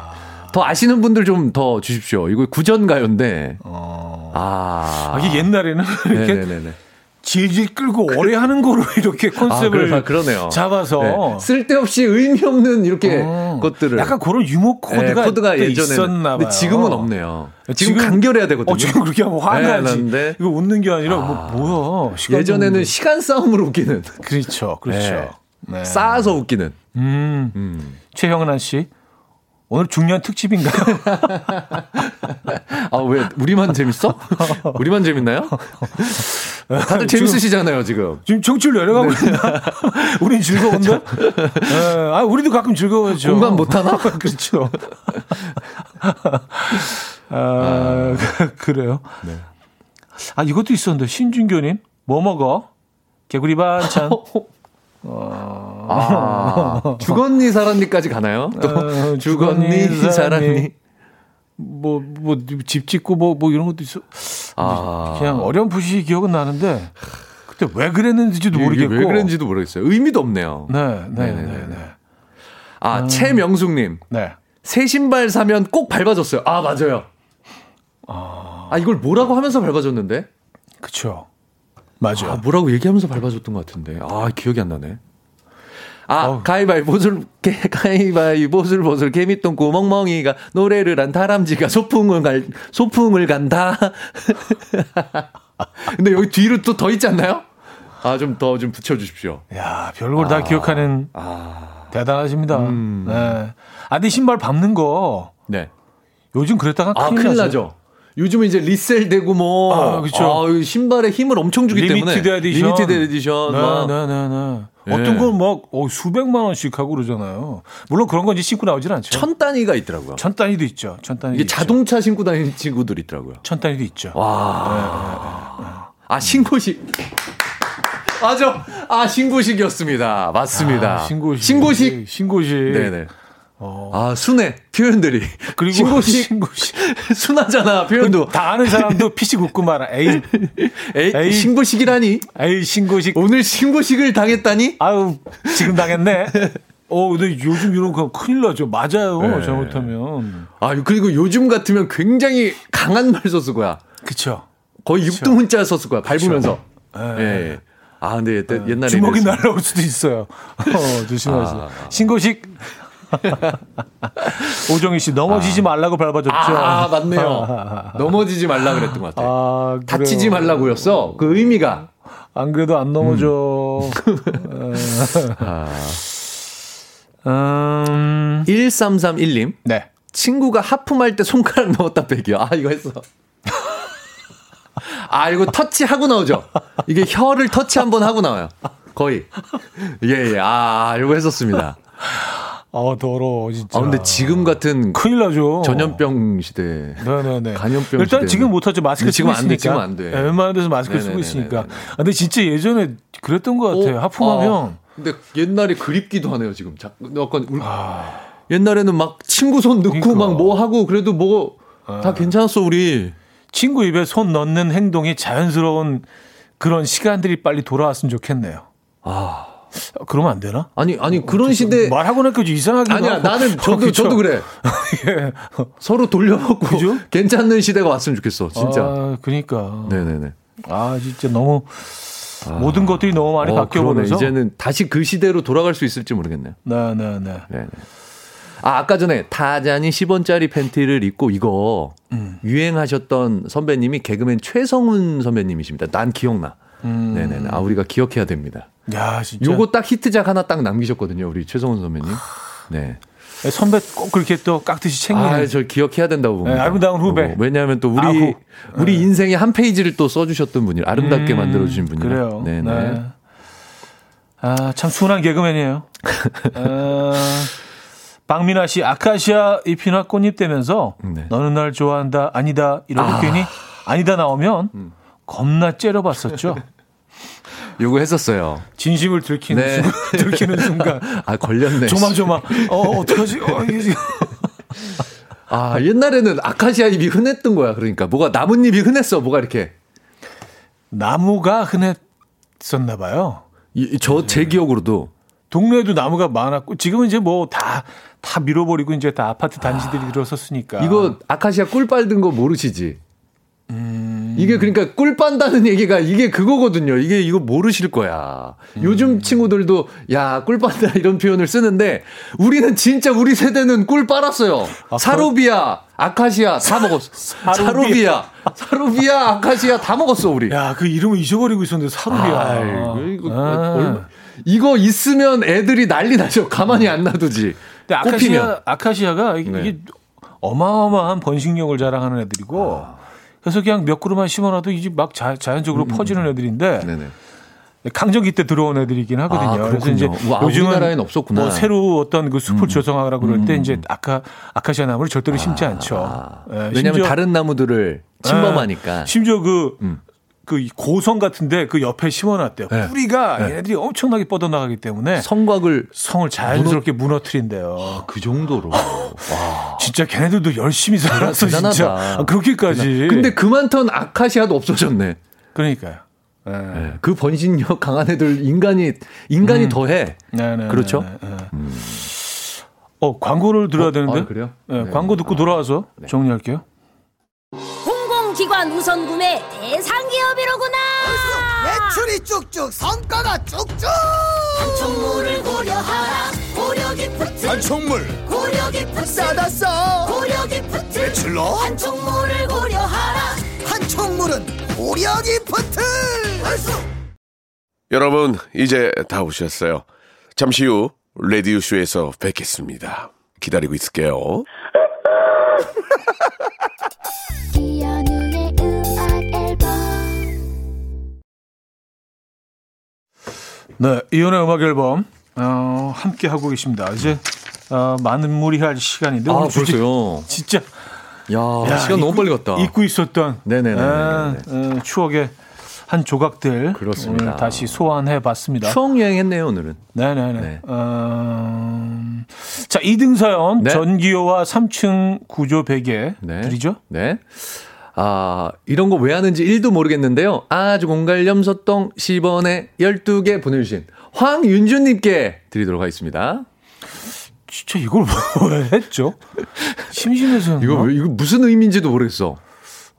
더 아시는 분들 좀 더 주십시오. 이거 구전 가요인데 어. 아. 아 이게 옛날에는 이렇게 네네네네. 질질 끌고 오래 하는 거로 이렇게 컨셉을 아, 그러네요. 잡아서 네. 쓸데없이 의미 없는 이렇게 어, 것들을 약간 그런 유머 코드가, 네, 코드가 예전에 있었나 봐요. 지금은 없네요. 지금, 지금 간결해야 되거든요. 어, 지금 그렇게 하면 화나지. 네, 이거 웃는 게 아니라 아, 뭐 뭐야. 시간 예전에는 정도. 시간 싸움으로 웃기는. 그렇죠, 그렇죠. 네. 네. 쌓아서 웃기는. 음. 음. 최형란 씨. 오늘 중년 특집인가요? 아, 왜, 우리만 재밌어? 우리만 재밌나요? 다들 재밌으시잖아요, 지금. 지금 정치율 내려가고 있나? 네. 우린 즐거운데? 네. 아, 우리도 가끔 즐거워죠. 공감 못하나? 그렇죠. 아, 그래요. 네. 아, 이것도 있었는데, 신준교님, 뭐 먹어? 개구리 반찬. 어... 아, 죽었니 살았니까지 가나요? 또 어, 죽었니 살았니 뭐 뭐 집 짓고 뭐 뭐 이런 것도 있어. 아. 그냥 어렴풋이 기억은 나는데 그때 왜 그랬는지도 모르겠고 왜 그랬는지도 모르겠어요. 의미도 없네요. 네, 네, 네, 네. 네. 아 음. 최명숙님, 네. 새 신발 사면 꼭 밟아줬어요. 아 맞아요. 아, 아 이걸 뭐라고 하면서 밟아줬는데? 그렇죠. 맞아. 아, 뭐라고 얘기하면서 밟아줬던 것 같은데. 아, 기억이 안 나네. 아, 어우. 가위바위 보슬, 개, 가위바위 보슬보슬, 개미똥구 멍멍이가 노래를 한 다람쥐가 소풍을 갈, 소풍을 간다. 근데 여기 뒤로 또 더 있지 않나요? 아, 좀 더 좀 붙여주십시오. 야, 별걸 아, 다 기억하는. 아. 대단하십니다. 음. 네. 아, 내 신발 밟는 거. 네. 요즘 그랬다가 아, 큰일, 큰일 나죠. 나죠. 요즘은 이제 리셀되고 뭐 아, 그렇죠. 아, 신발에 힘을 엄청 주기 리미티드 때문에 에디션. 리미티드 에디션 네, 네, 네, 네. 예. 어떤 건 막 어, 수백만 원씩 하고 그러잖아요. 물론 그런 건 이제 신고 나오진 않죠. 천 단위가 있더라고요. 천 단위도 있죠. 천 단위. 이게 있죠. 자동차 신고 다니는 친구들이 있더라고요. 천 단위도 있죠. 와. 네, 네, 네. 아 신고식. 맞아. 아 신고식이었습니다. 맞습니다. 아, 신고식. 신고식. 신고식. 네네. 어. 아 순해 표현들이 그리고 신고식, 신고식. 순하잖아 표현도 다 아는 사람도 피식 웃고 말아 에이 에이, 에이. 신고식이라니 에이 신고식 오늘 신고식을 당했다니 아유 지금 당했네. 어 근데 요즘 이런 거 큰일 나죠. 맞아요. 네. 잘못하면 아 그리고 요즘 같으면 굉장히 강한 말 썼을 거야. 그쵸 거의 그쵸. 육두문자 썼을 거야 밟으면서. 네. 네. 아 근데 네. 옛날에 주먹이 날아올 수도 있어요. 어, 조심하세요. 아. 신고식 오정희 씨 넘어지지 말라고 밟아줬죠. 아, 아 맞네요. 넘어지지 말라 그랬던 것 같아요. 아, 다치지 말라고였어. 그 의미가 안 그래도 안 넘어져. 음. 아. 음. 일삼삼일님 네 친구가 하품할 때 손가락 넣었다 빼기요. 아 이거 했어. 알고 터치하고 나오죠. 이게 혀를 터치 한번 하고 나와요. 거의. 예, 예. 아, 알고 했었습니다. 아, 더러워, 진짜. 아, 근데 지금 같은. 큰일 나죠. 전염병 시대. 네네네. 간염병 일단 시대. 지금 못하죠. 마스크 쓰고 있으니까. 안 돼, 지금 안 돼. 네, 웬만한 데서 마스크 네네네네. 쓰고 있으니까. 아, 근데 진짜 예전에 그랬던 것 같아요. 어, 하품하면. 아, 근데 옛날이 그립기도 하네요, 지금. 약간. 울... 아... 옛날에는 막 친구 손 넣고 그러니까. 막 뭐 하고 그래도 뭐 다 아... 괜찮았어, 우리. 친구 입에 손 넣는 행동이 자연스러운 그런 시간들이 빨리 돌아왔으면 좋겠네요. 아. 그러면 안 되나? 아니 아니 그런 시대 말하고 나니까 이상하게 아니야 하고. 나는 저도 어, 그렇죠? 저도 그래 예. 서로 돌려먹고 그죠? 괜찮은 시대가 왔으면 좋겠어 진짜. 아, 그러니까 네네네. 아 진짜 너무 아. 모든 것들이 너무 많이 어, 바뀌어버려서 이제는 다시 그 시대로 돌아갈 수 있을지 모르겠네요. 네네네. 네네. 아 아까 전에 타자니 십 원짜리 팬티를 입고 이거 음. 유행하셨던 선배님이 개그맨 최성훈 선배님이십니다. 난 기억나. 음. 네네네. 아 우리가 기억해야 됩니다. 야, 진짜. 요거 딱 히트작 하나 딱 남기셨거든요, 우리 최성훈 선배님. 네. 선배 꼭 그렇게 또 깍듯이 챙기는. 아, 저 기억해야 된다고 봅니다. 네, 아름다운 후배. 어, 왜냐하면 또 우리 아후. 우리 인생의 한 페이지를 또 써주셨던 분이 아름답게 음, 만들어주신 분이에요. 그래요. 네네. 네. 아, 참 순한 개그맨이에요. 아, 박민아 씨, 아카시아 잎이나 꽃잎 되면서 네. 너는 날 좋아한다, 아니다 이런 아. 괜히 아니다 나오면 음. 겁나 째려봤었죠. 요거 했었어요. 진심을 들키는, 네. 순간, 들키는 순간. 아, 걸렸네. 조마조마. 어, 어떡하지? 어, 이게 아, 옛날에는 아카시아 잎이 흔했던 거야. 그러니까. 뭐가, 나뭇잎이 흔했어. 뭐가 이렇게. 나무가 흔했었나 봐요. 저, 제 기억으로도. 동네에도 나무가 많았고, 지금은 이제 뭐 다, 다 밀어버리고, 이제 다 아파트 단지들이 아, 들어섰으니까. 이거 아카시아 꿀 빨든 거 모르시지? 음... 이게 그러니까 꿀 빤다는 얘기가 이게 그거거든요. 이게 이거 모르실 거야. 음... 요즘 친구들도 야, 꿀 빤다 이런 표현을 쓰는데 우리는 진짜 우리 세대는 꿀 빨았어요. 아, 사로비아, 아카시아 다 먹었어. 사로비아, 사로비아, 아카시아 다 먹었어 우리. 야, 그 이름을 잊어버리고 있었는데 사로비아. 아, 아, 이거, 아. 이거 있으면 애들이 난리 나죠. 가만히 안 놔두지. 근데 아카시아, 꽃피면. 아카시아가 이게 네. 어마어마한 번식력을 자랑하는 애들이고. 아. 그래서 그냥 몇 그루만 심어놔도 이제 막 자, 자연적으로 음, 퍼지는 애들인데 네네. 강정기 때 들어온 애들이긴 하거든요. 아, 그래서 이제 우와, 요즘은 없었구나. 뭐 새로 어떤 그 숲을 음. 조성하라 그럴 음. 때 이제 아카 아카시아 나무를 절대로 아, 심지 않죠. 아, 네, 왜냐하면 다른 나무들을 침범하니까. 네, 심지어 그 음. 그 고성 같은데 그 옆에 심어놨대요. 네. 뿌리가 네. 얘네들이 엄청나게 뻗어나가기 때문에 성곽을 성을 자연스럽게 무너... 무너뜨린대요. 아, 그 정도로. 와. 진짜 걔네들도 열심히 살았어 대단하다. 진짜. 아, 그렇게까지. 대단... 근데 그만턴 아카시아도 없어졌네. 그러니까요. 네. 네. 그 번식력 강한 애들 인간이 인간이 음. 더해. 네, 네, 그렇죠. 네, 네, 네. 음. 어 광고를 들어야 어, 되는데. 아, 그래요? 네, 네. 광고 듣고 아, 돌아와서 네. 정리할게요. 기관 우선 구매 대상 기업이로구나. 매출이 쭉쭉 성과가 쭉쭉. 단총물을 고려하라. 고려기프트. 단총물. 고려기프트. 싸다 싸. 고려기프트. 매출로. 단총물을 고려하라. 단총물은 고려기프트. 알수. 여러분 이제 다 오셨어요. 잠시 후 라디오 쇼에서 뵙겠습니다. 기다리고 있을게요. 네, 이혼의 음악 앨범 어, 함께 하고 계십니다. 이제 어, 많은 무리할 시간인데 아, 벌써요. 진짜. 야, 야 시간 잊고, 너무 빨리 갔다. 잊고 있었던 네네네. 아, 어, 추억의 한 조각들 그렇습니다. 오늘 다시 소환해봤습니다. 추억 여행했네요 오늘은. 네네네. 네. 어, 자, 이 등 사연 네. 전기요와 삼 층 구조 베개 네. 드리죠. 네. 아, 이런 거 왜 하는지 일도 모르겠는데요. 아주 공갈염 소똥 십 원에 열두 개 보내주신 황윤주님께 드리도록 하겠습니다. 진짜 이걸 왜 했죠? 심심해서. 이거, 왜, 이거 무슨 의미인지도 모르겠어.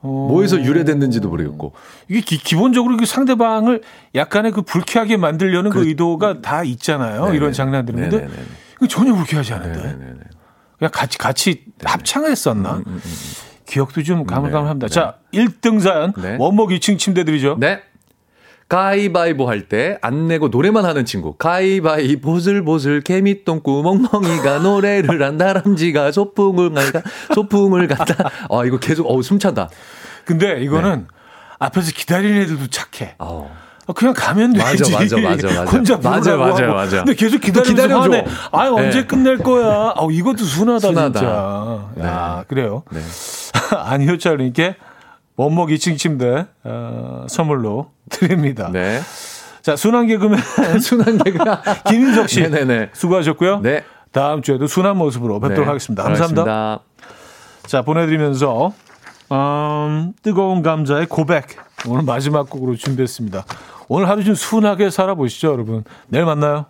어... 뭐에서 유래됐는지도 모르겠고. 이게 기, 기본적으로 그 상대방을 약간의 그 불쾌하게 만들려는 그, 그 의도가 다 있잖아요. 네네네. 이런 장난들인데. 이거 전혀 불쾌하지 않은데. 네네네. 그냥 같이, 같이 합창을 했었나? 음, 음, 음. 기억도 좀 가물가물합니다. 네. 자, 일 등 사연 네. 원목 이 층 침대들이죠. 네. 가위바위보 할 때 안 내고 노래만 하는 친구. 가위바위보 보슬보슬 개미똥꾸 멍멍이가 노래를 한 다람쥐가 소풍을 간다. 소풍을 간다. 아, 이거 계속 어우 숨차다. 근데 이거는 네. 앞에서 기다리는 애들도 착해. 어. 그냥 가면 되지. 맞아, 맞아, 맞아. 혼자 맞아, 맞아, 맞아. 근데 계속 기다리면서 네. 아, 언제 네. 끝낼 거야. 아, 이것도 순하다, 순하다. 진짜. 네. 야, 그래요. 네. 안효철님께 원목 이 층 침대 어, 선물로 드립니다. 네. 자, 순한 개그맨. 순한 개그맨. 김인석 씨. 네네네. 수고하셨고요. 네. 다음 주에도 순한 모습으로 뵙도록 네. 하겠습니다. 감사합니다. 고맙습니다. 자, 보내드리면서 음, 뜨거운 감자의 고백. 오늘 마지막 곡으로 준비했습니다. 오늘 하루 좀 순하게 살아보시죠, 여러분. 내일 만나요.